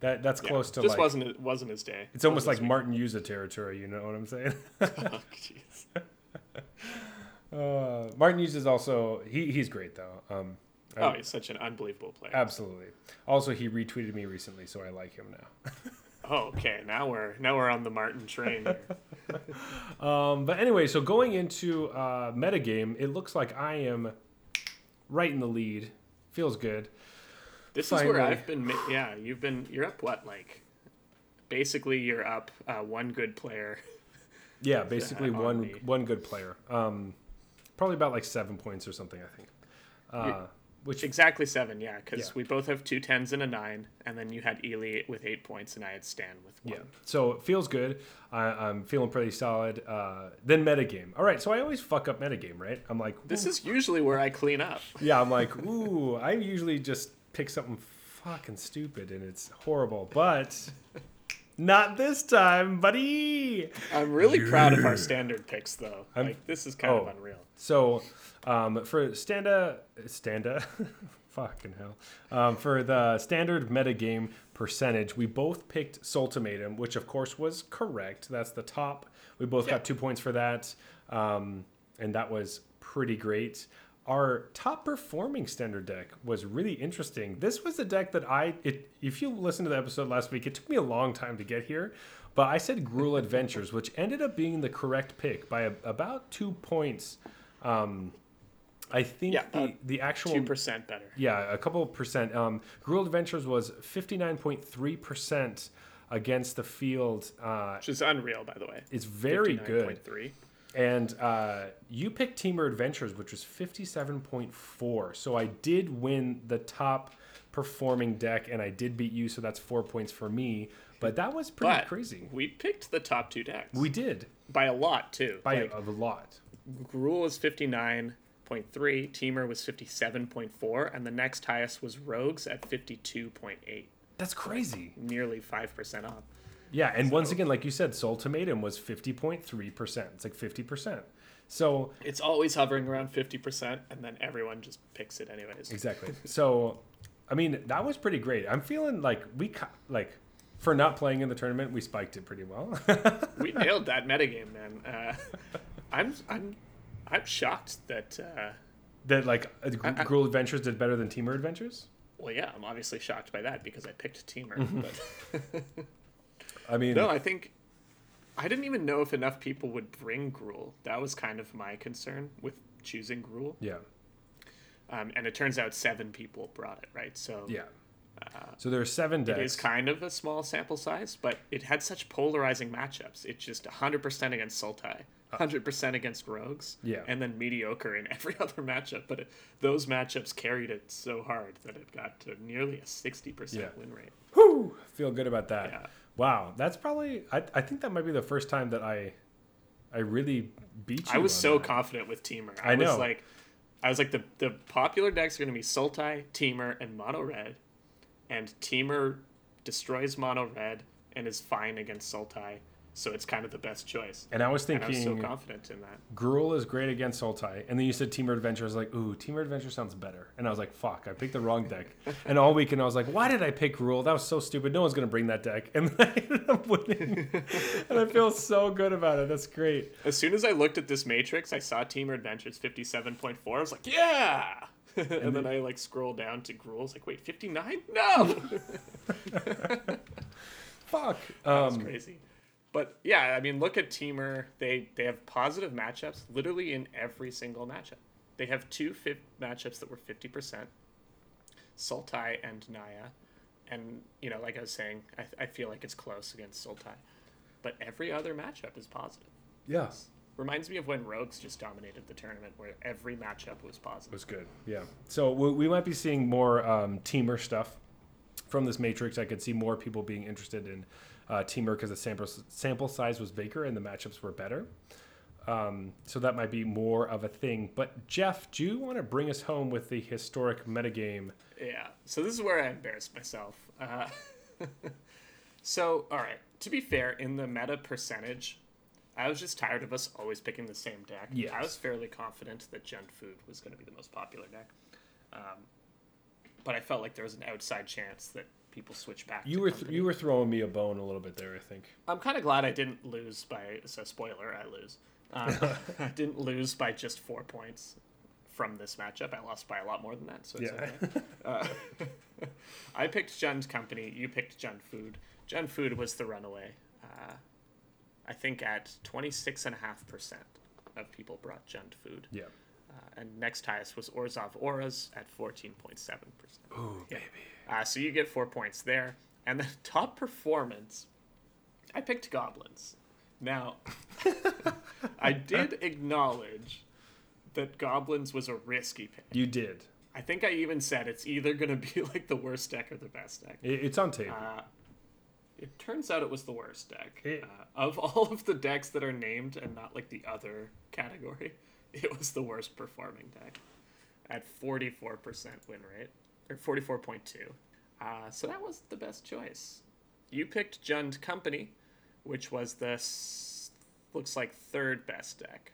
that. That's yeah, close to just like. Just wasn't wasn't his day. It's almost like week. Martin Yuza territory. You know what I'm saying? Oh, jeez. uh, Martin Yuza is also he. He's great though. Um, oh, I, he's such an unbelievable player. Absolutely. Also, he retweeted me recently, so I like him now. Oh, okay. Now we're now we're on the Martin train here. um, but anyway, so going into uh, metagame, it looks like I am right in the lead. Feels good. This Finally. is where I've been. Yeah, you've been. You're up what? Like, basically, you're up uh, one good player. Yeah, basically uh, on one the... one good player. Um, probably about like seven points or something, I think. Uh, Which exactly seven, yeah, because yeah. we both have two tens and a nine, and then you had Ely with eight points, and I had Stan with one. Yeah, so it feels good. I, I'm feeling pretty solid. Uh, then metagame. All right, so I always fuck up metagame, right? I'm like, ooh. This is usually where I clean up. Yeah, I'm like, ooh, I usually just pick something fucking stupid, and it's horrible, but not this time, buddy. I'm really yeah. proud of our standard picks, though. I'm, like, this is kind oh, of unreal. So... Um, for Standa, Standa, fucking hell. Um, for the standard metagame percentage, we both picked Sultimatum, which of course was correct. That's the top. We both yeah. got two points for that. Um, and that was pretty great. Our top performing standard deck was really interesting. This was a deck that I, it, if you listen to the episode last week, it took me a long time to get here, but I said Gruul Adventures, which ended up being the correct pick by a, about two points. Um, I think yeah, the, the actual... two percent better. Yeah, a couple percent. Um, Gruul Adventures was fifty-nine point three percent against the field. Uh, Which is unreal, by the way. It's very good. fifty-nine point three And uh, you picked Temur Adventures, which was fifty-seven point four So I did win the top performing deck, and I did beat you, so that's four points for me. But that was pretty but crazy. We picked the top two decks. We did. By a lot, too. By like, a lot. Gruul is fifty-nine Three, Temur was fifty-seven point four and the next highest was Rogues at fifty-two point eight That's crazy. Nearly five percent up. Yeah, and so, once again, like you said, Sultimatum was fifty point three percent. It's like fifty percent. So it's always hovering around fifty percent, and then everyone just picks it anyways. Exactly. So, I mean, that was pretty great. I'm feeling like we, like, for not playing in the tournament, we spiked it pretty well. We nailed that metagame, man. Uh, I'm, I'm, I'm shocked that uh, that like Gruul Adventures did better than Temur Adventures. Well, yeah, I'm obviously shocked by that because I picked Temur. Mm-hmm. But I mean, no, I think. I didn't even know if enough people would bring Gruul. That was kind of my concern with choosing Gruul. Yeah. Um, and it turns out seven people brought it, right? So yeah. Uh, so there are seven decks. It is kind of a small sample size, but it had such polarizing matchups. It's just one hundred percent against Sultai, one hundred percent against Rogues, yeah, and then mediocre in every other matchup. But it, those matchups carried it so hard that it got to nearly a sixty percent yeah. win rate. Whew! Feel good about that. Yeah. Wow, that's probably... I, I think that might be the first time that I I really beat you. I was so that. confident with Temur. I, I know. Was like, I was like, the, the popular decks are going to be Sultai, Temur, and Mono Red. And Temur destroys Mono Red and is fine against Sultai. So it's kind of the best choice. And I was thinking... And I was so confident in that. Gruul is great against Sultai. And then you said Temur Adventure. I was like, ooh, Temur Adventure sounds better. And I was like, fuck, I picked the wrong deck. And all weekend I was like, why did I pick Gruul? That was so stupid. No one's going to bring that deck. And I ended up winning. And I feel so good about it. That's great. As soon as I looked at this matrix, I saw Temur Adventure's fifty-seven point four. I was like, yeah! And, and then, then I like scroll down to Gruul. I was like, wait, fifty-nine? No! Fuck. Um, that was crazy. But yeah, I mean, look at Temur. They they have positive matchups literally in every single matchup. They have two fi- matchups that were fifty percent, Sultai and Naya. And, you know, like I was saying, I, I feel like it's close against Sultai. But every other matchup is positive. Yes. Yeah. Reminds me of when Rogues just dominated the tournament where every matchup was positive. It was good, yeah. So we might be seeing more um, Temur stuff from this matrix. I could see more people being interested in Uh, Temur because the sample sample size was bigger and the matchups were better, um, so that might be more of a thing. But Jeff, do you want to bring us home with the historic metagame? Yeah. So this is where I embarrassed myself. Uh, so all right. To be fair, in the meta percentage, I was just tired of us always picking the same deck. Yes. I was fairly confident that Jund Food was going to be the most popular deck, um, but I felt like there was an outside chance that people switch back. You were th- you were throwing me a bone a little bit there, I think. I'm kind of glad I didn't lose by, so spoiler, I lose. Um, I didn't lose by just four points from this matchup. I lost by a lot more than that, so it's yeah. okay. Uh, I picked Jund Company. You picked Jund Food. Jund Food was the runaway. Uh, I think at twenty-six point five percent of people brought Jund Food. Yeah. Uh, and next highest was Orzhov Auras at fourteen point seven percent. Ooh, yeah. baby. Uh, so you get four points there. And the top performance, I picked Goblins. Now, I did acknowledge that Goblins was a risky pick. You did. I think I even said it's either going to be like the worst deck or the best deck. It's on tape. Uh, it turns out it was the worst deck. It... Uh, of all of the decks that are named and not like the other category, it was the worst performing deck at forty-four percent win rate, or forty-four point two. Uh, so that was the best choice. You picked Jund Company, which was the, looks like, third best deck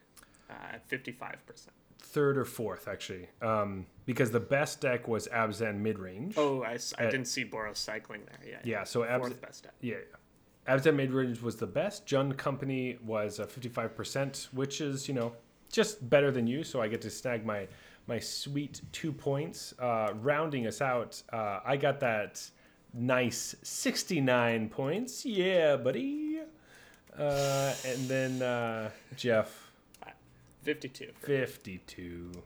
uh, at fifty-five percent. Third or fourth, actually, um, because the best deck was Abzan Midrange. Oh, I, I at, didn't see Boros cycling there. Yeah, yeah, yeah. So Abzan, fourth best deck. Yeah, yeah. Abzan Midrange was the best. Jund Company was uh, fifty-five percent, which is, you know, just better than you, so I get to snag my my sweet two points. Uh, rounding us out, uh, I got that nice sixty-nine points. Yeah, buddy. Uh, and then uh, Jeff, fifty-two. Fifty-two. Me.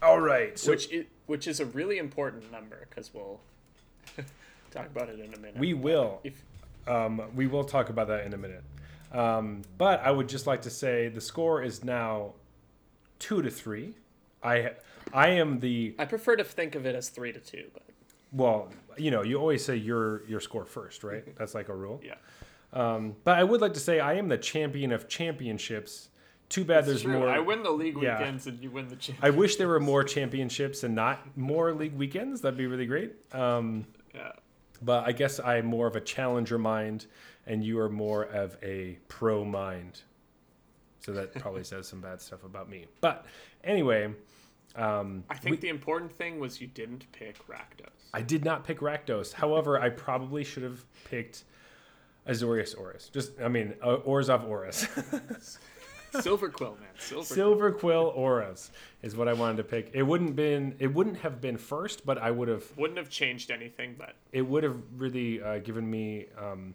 All right, so which is, which is a really important number because we'll talk about it in a minute. We will. If... Um, we will talk about that in a minute. Um, but I would just like to say the score is now two to three. I I am the. I prefer to think of it as three to two, but. Well, you know, you always say your your score first, right? That's like a rule. Yeah. Um, but I would like to say I am the champion of championships. Too bad it's there's true. more. I win the league yeah. weekends and you win the championships. I wish there were more championships and not more league weekends. That'd be really great. Um, yeah. but I guess I'm more of a challenger mind and you are more of a pro mind. So that probably says some bad stuff about me. But anyway... Um, I think we, the important thing was you didn't pick Rakdos. I did not pick Rakdos. However, I probably should have picked Azorius Auras. Just, I mean, uh, Orzhov Auras. Silverquill, man. Silverquill. Silverquill Auras is what I wanted to pick. It wouldn't been. It wouldn't have been first, but I would have. Wouldn't have changed anything, but it would have really uh, given me, um,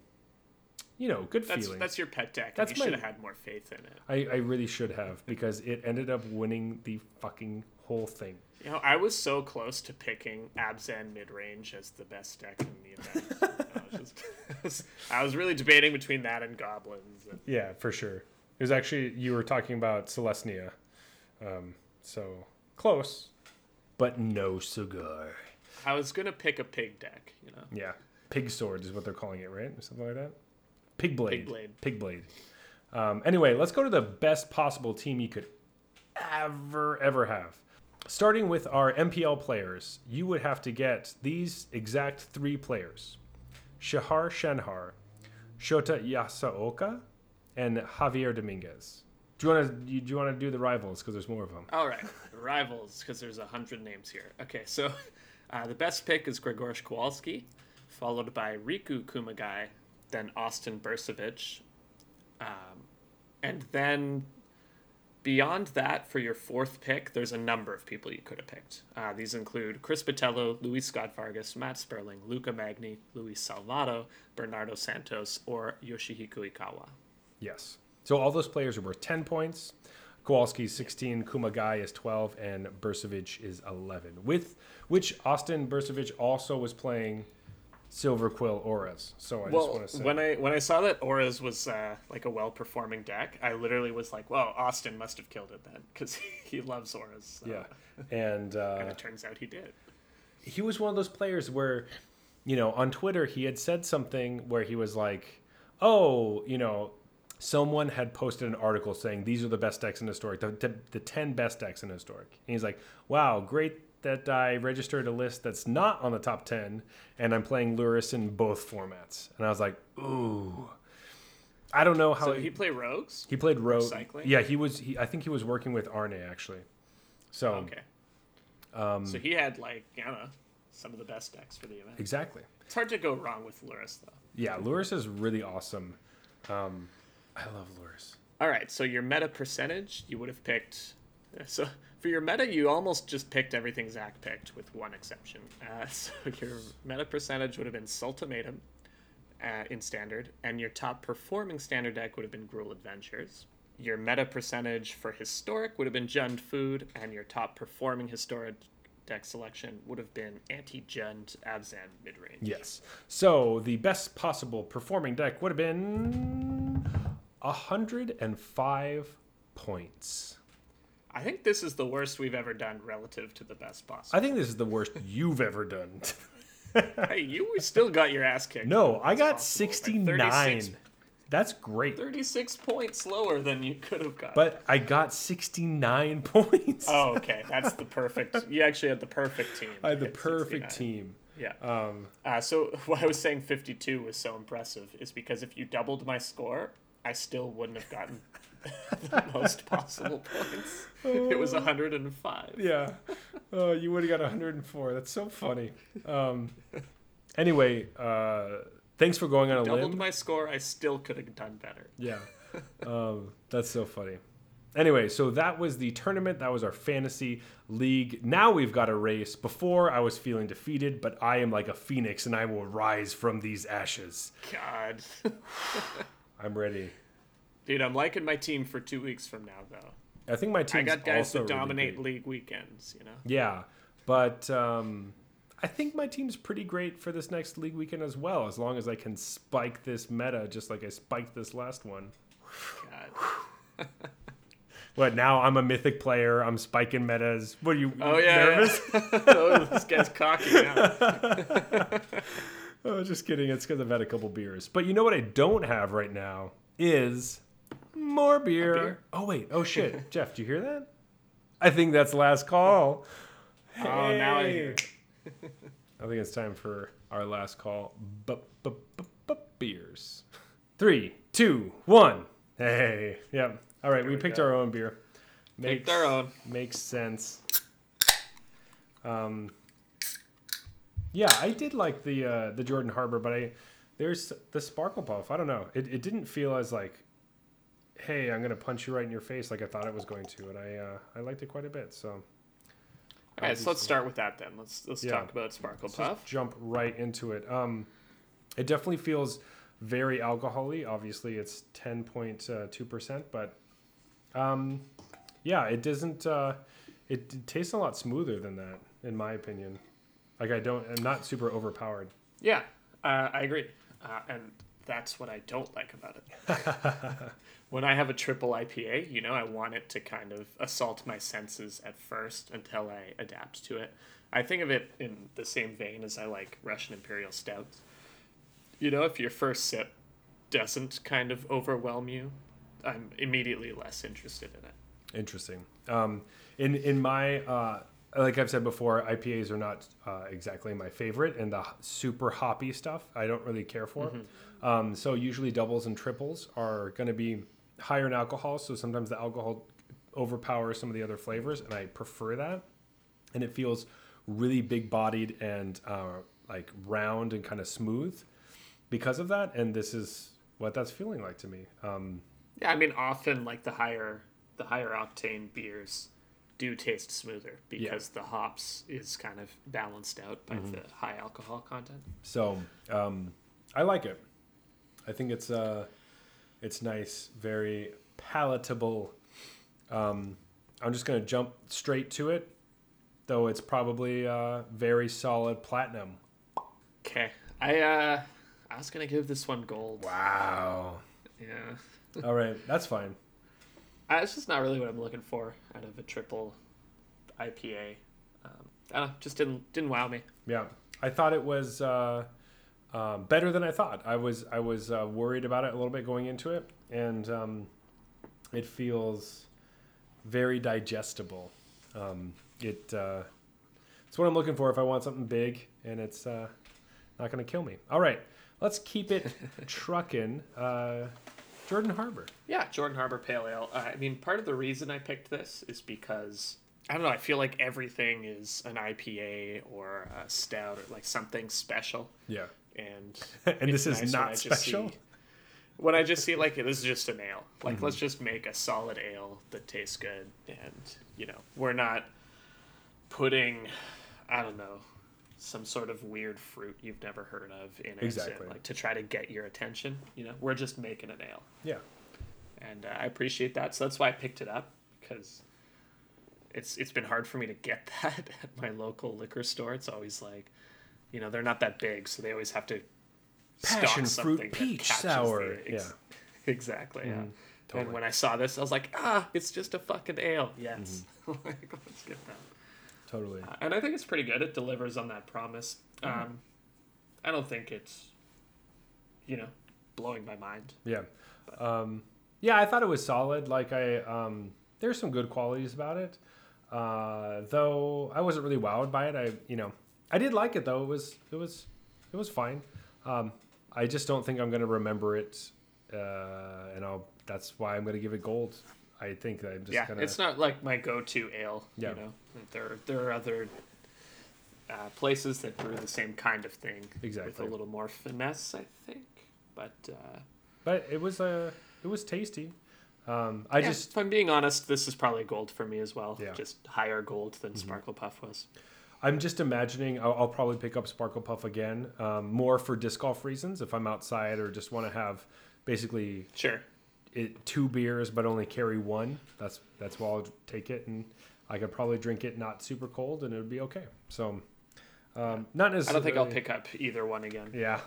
you know, good that's, feelings. That's your pet deck. That's and you should have had more faith in it. I, I really should have, because it ended up winning the fucking whole thing. You know, I was so close to picking Abzan Midrange as the best deck in the event. I, was just, I was really debating between that and Goblins. And... Yeah, for sure. It was actually, you were talking about Celestia. Um, so close, but no cigar. I was going to pick a pig deck, you know? Yeah. Pig swords is what they're calling it, right? Or something like that? Pig blade. Pig blade. Pig blade. Um, anyway, let's go to the best possible team you could ever, ever have. Starting with our M P L players, you would have to get these exact three players. Shahar Shenhar, Shota Yasaoka, and Javier Dominguez. Do you want to do, you want to do the rivals? Because there's more of them. All right. Rivals, because there's one hundred names here. Okay, so uh, the best pick is Grzegorz Kowalski, followed by Riku Kumagai, then Austin Bursevich. Um, and then... Beyond that, for your fourth pick, there's a number of people you could have picked. Uh, these include Chris Botello, Luis Scott Vargas, Matt Sperling, Luca Magni, Luis Salvato, Bernardo Santos, or Yoshihiko Ikawa. Yes. So all those players are worth ten points. Kowalski is sixteen, Kumagai is twelve, and Bursevich is eleven. With which Austin Bursevich also was playing Silverquill Auras. So I well, just want to say when I when I saw that Auras was uh, like a well performing deck, I literally was like, "Well, Austin must have killed it then, because he loves Auras." So. Yeah, and uh, and it turns out he did. He was one of those players where, you know, on Twitter he had said something where he was like, "Oh, you know, someone had posted an article saying these are the best decks in Historic, the the, the ten best decks in Historic," and he's like, "Wow, great." That I registered a list that's not on the top ten, and I'm playing Luris in both formats. And I was like, ooh. I don't know how... So he, he played Rogues? He played Rogues. Yeah, he was... He, I think he was working with Arne, actually. So... Okay. Um, so he had, like, you know, some of the best decks for the event. Exactly. It's hard to go wrong with Luris, though. Yeah, Luris is really awesome. Um, I love Luris. All right, so your meta percentage, you would have picked... So... For your meta, you almost just picked everything Zach picked, with one exception. Uh, so your meta percentage would have been Sultimatum uh, in Standard, and your top performing Standard deck would have been Gruul Adventures. Your meta percentage for Historic would have been Jund Food, and your top performing Historic deck selection would have been Anti-Jund Abzan Midrange. Yes. So the best possible performing deck would have been one hundred five points. I think this is the worst we've ever done relative to the best possible. I think this is the worst you've ever done. Hey, you still got your ass kicked. No, I got possible. sixty-nine. Like that's great. thirty-six points lower than you could have got. But I got sixty-nine points. Oh, okay. That's the perfect. You actually had the perfect team. I had the perfect sixty-nine. Team. Yeah. Um, uh, so what I was saying fifty-two was so impressive is because if you doubled my score, I still wouldn't have gotten... the most possible points. Oh. It was one hundred five. Yeah. Oh, you would have got one hundred four. That's so funny. Um, anyway, uh, thanks for going on a limb. Doubled my score. I still could have done better. Yeah. Um, that's so funny. Anyway, so that was the tournament. That was our fantasy league. Now we've got a race. Before, I was feeling defeated, but I am like a phoenix, and I will rise from these ashes. God. I'm ready. Dude, I'm liking my team for two weeks from now, though. I think my team's also I got guys that dominate really league weekends, you know? Yeah, but um, I think my team's pretty great for this next league weekend as well, as long as I can spike this meta just like I spiked this last one. God. What, now I'm a mythic player, I'm spiking metas. What, are you oh, yeah, nervous? Yeah. Oh, this guy's cocky now. Oh, just kidding. It's because I've had a couple beers. But you know what I don't have right now is... More beer. beer. Oh, wait. Oh, shit. Jeff, do you hear that? I think that's last call. Hey. Oh, now I hear it. I think it's time for our last call. B-b-b-b-beers. Three, two, one. Hey. Yep. All right. There we picked go. our own beer. Makes, picked our own. Makes sense. Um. Yeah, I did like the uh, the Jordan Harbor, but I there's the Sparkle Puff. I don't know. It it didn't feel as like, hey, I'm gonna punch you right in your face like I thought it was going to, and I uh, I liked it quite a bit. So. All right, so let's start with that then. Let's let's yeah. talk about Sparkle let's Puff. Just jump right into it. Um, it definitely feels very alcohol-y. Obviously, it's ten point two percent, but um, yeah, it doesn't. Uh, it, it tastes a lot smoother than that, in my opinion. Like I don't, I'm not super overpowered. Yeah, uh, I agree, uh, and that's what I don't like about it. When I have a triple I P A, you know, I want it to kind of assault my senses at first until I adapt to it. I think of it in the same vein as I like Russian Imperial Stouts. You know, if your first sip doesn't kind of overwhelm you, I'm immediately less interested in it. Interesting. Um, in, in my, uh, like I've said before, I P As are not uh, exactly my favorite, and the super hoppy stuff I don't really care for. Mm-hmm. Um, so usually doubles and triples are going to be higher in alcohol, so sometimes the alcohol overpowers some of the other flavors, and I prefer that. And it feels really big-bodied and uh, like round and kind of smooth because of that. And this is what that's feeling like to me. Um, yeah, I mean, often like the higher the higher octane beers do taste smoother because yeah. the hops is kind of balanced out by mm-hmm. the high alcohol content. So um, I like it. I think it's uh, it's nice, very palatable. Um, I'm just going to jump straight to it, though it's probably uh, very solid platinum. Okay. I uh, I was going to give this one gold. Wow. Yeah. All right. That's fine. That's just not really what I'm looking for out of a triple I P A. Um, I don't know, just didn't didn't wow me. Yeah, I thought it was uh, uh, better than I thought. I was I was uh, worried about it a little bit going into it, and um, it feels very digestible. Um, it uh, it's what I'm looking for if I want something big, and it's uh, not going to kill me. All right, let's keep it trucking. Uh, Jordan Harbor. Yeah, Jordan Harbor Pale Ale. Uh, I mean, part of the reason I picked this is because, I don't know, I feel like everything is an I P A or a stout or like something special. Yeah. And and this is nice not when special? See, when I just see, like, this is just an ale. Like, mm-hmm. let's just make a solid ale that tastes good. And, you know, we're not putting, I don't know, some sort of weird fruit you've never heard of in it, exactly. like to try to get your attention. You know, we're just making an ale. Yeah, and uh, I appreciate that. So that's why I picked it up, because it's it's been hard for me to get that at my local liquor store. It's always like, you know, they're not that big, so they always have to passion stock fruit peach sour. Ex- yeah, exactly. Mm-hmm. Yeah. Totally. And when I saw this, I was like, ah, it's just a fucking ale. Yes, mm-hmm. like let's get that. Totally. Uh, and I think it's pretty good. It delivers on that promise. Um, mm-hmm. I don't think it's, you know, blowing my mind. Yeah. But. Um, yeah, I thought it was solid. Like, I, um, there's some good qualities about it. Uh, though I wasn't really wowed by it. I, you know, I did like it though. It was, it was, it was fine. Um, I just don't think I'm going to remember it. Uh, and I'll, that's why I'm going to give it gold. I think that I'm just yeah, gonna... it's not like my go-to ale. Yeah. You know, there there are other uh, places that brew the same kind of thing, exactly, with a little more finesse, I think. But uh, but it was a uh, it was tasty. Um, I yeah, just if I'm being honest, this is probably gold for me as well. Yeah. Just higher gold than mm-hmm. Sparkle Puff was. I'm just imagining I'll, I'll probably pick up Sparkle Puff again, um, more for disc golf reasons if I'm outside or just want to have basically sure. It, two beers but only carry one. That's that's why I'll take it, and I could probably drink it not super cold and it would be okay. So um, not necessarily. I don't think I'll pick up either one again. Yeah.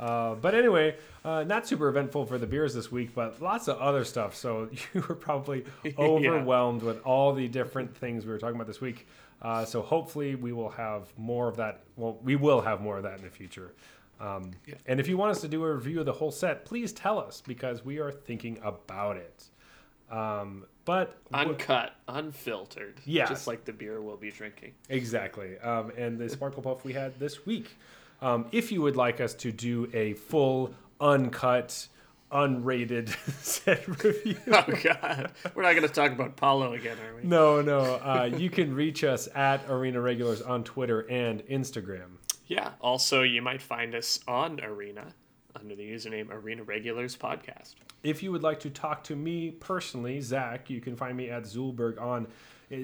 uh, but anyway, uh, not super eventful for the beers this week, but lots of other stuff. So you were probably overwhelmed yeah. with all the different things we were talking about this week. Uh, so hopefully we will have more of that. Well, we will have more of that in the future. Um, yeah. And if you want us to do a review of the whole set, please tell us, because we are thinking about it. Um, but uncut, wh- unfiltered, yeah, just like the beer we'll be drinking. Exactly. Um, and the Sparkle Puff we had this week. Um, if you would like us to do a full, uncut, unrated set review. Oh, God. We're not going to talk about Paulo again, are we? No, no. Uh, you can reach us at Arena Regulars on Twitter and Instagram. Yeah. Also, you might find us on Arena under the username Arena Regulars Podcast. If you would like to talk to me personally, Zach, you can find me at Zulberg on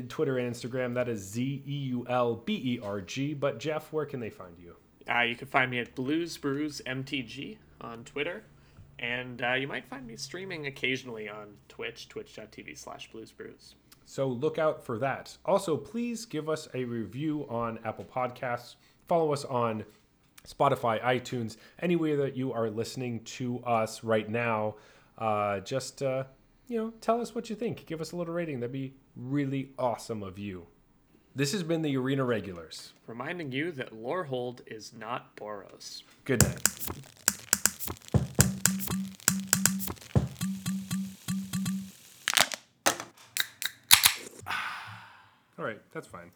Twitter and Instagram. That is Z E U L B E R G. But, Jeff, where can they find you? Uh, you can find me at Blues Brews M T G on Twitter. And uh, you might find me streaming occasionally on Twitch, twitch dot t v slash blues brews. So look out for that. Also, please give us a review on Apple Podcasts. Follow us on Spotify, iTunes, anywhere that you are listening to us right now. Uh, just, uh, you know, tell us what you think. Give us a little rating. That'd be really awesome of you. This has been the Arena Regulars, reminding you that Lorehold is not Boros. Good night. All right, that's fine.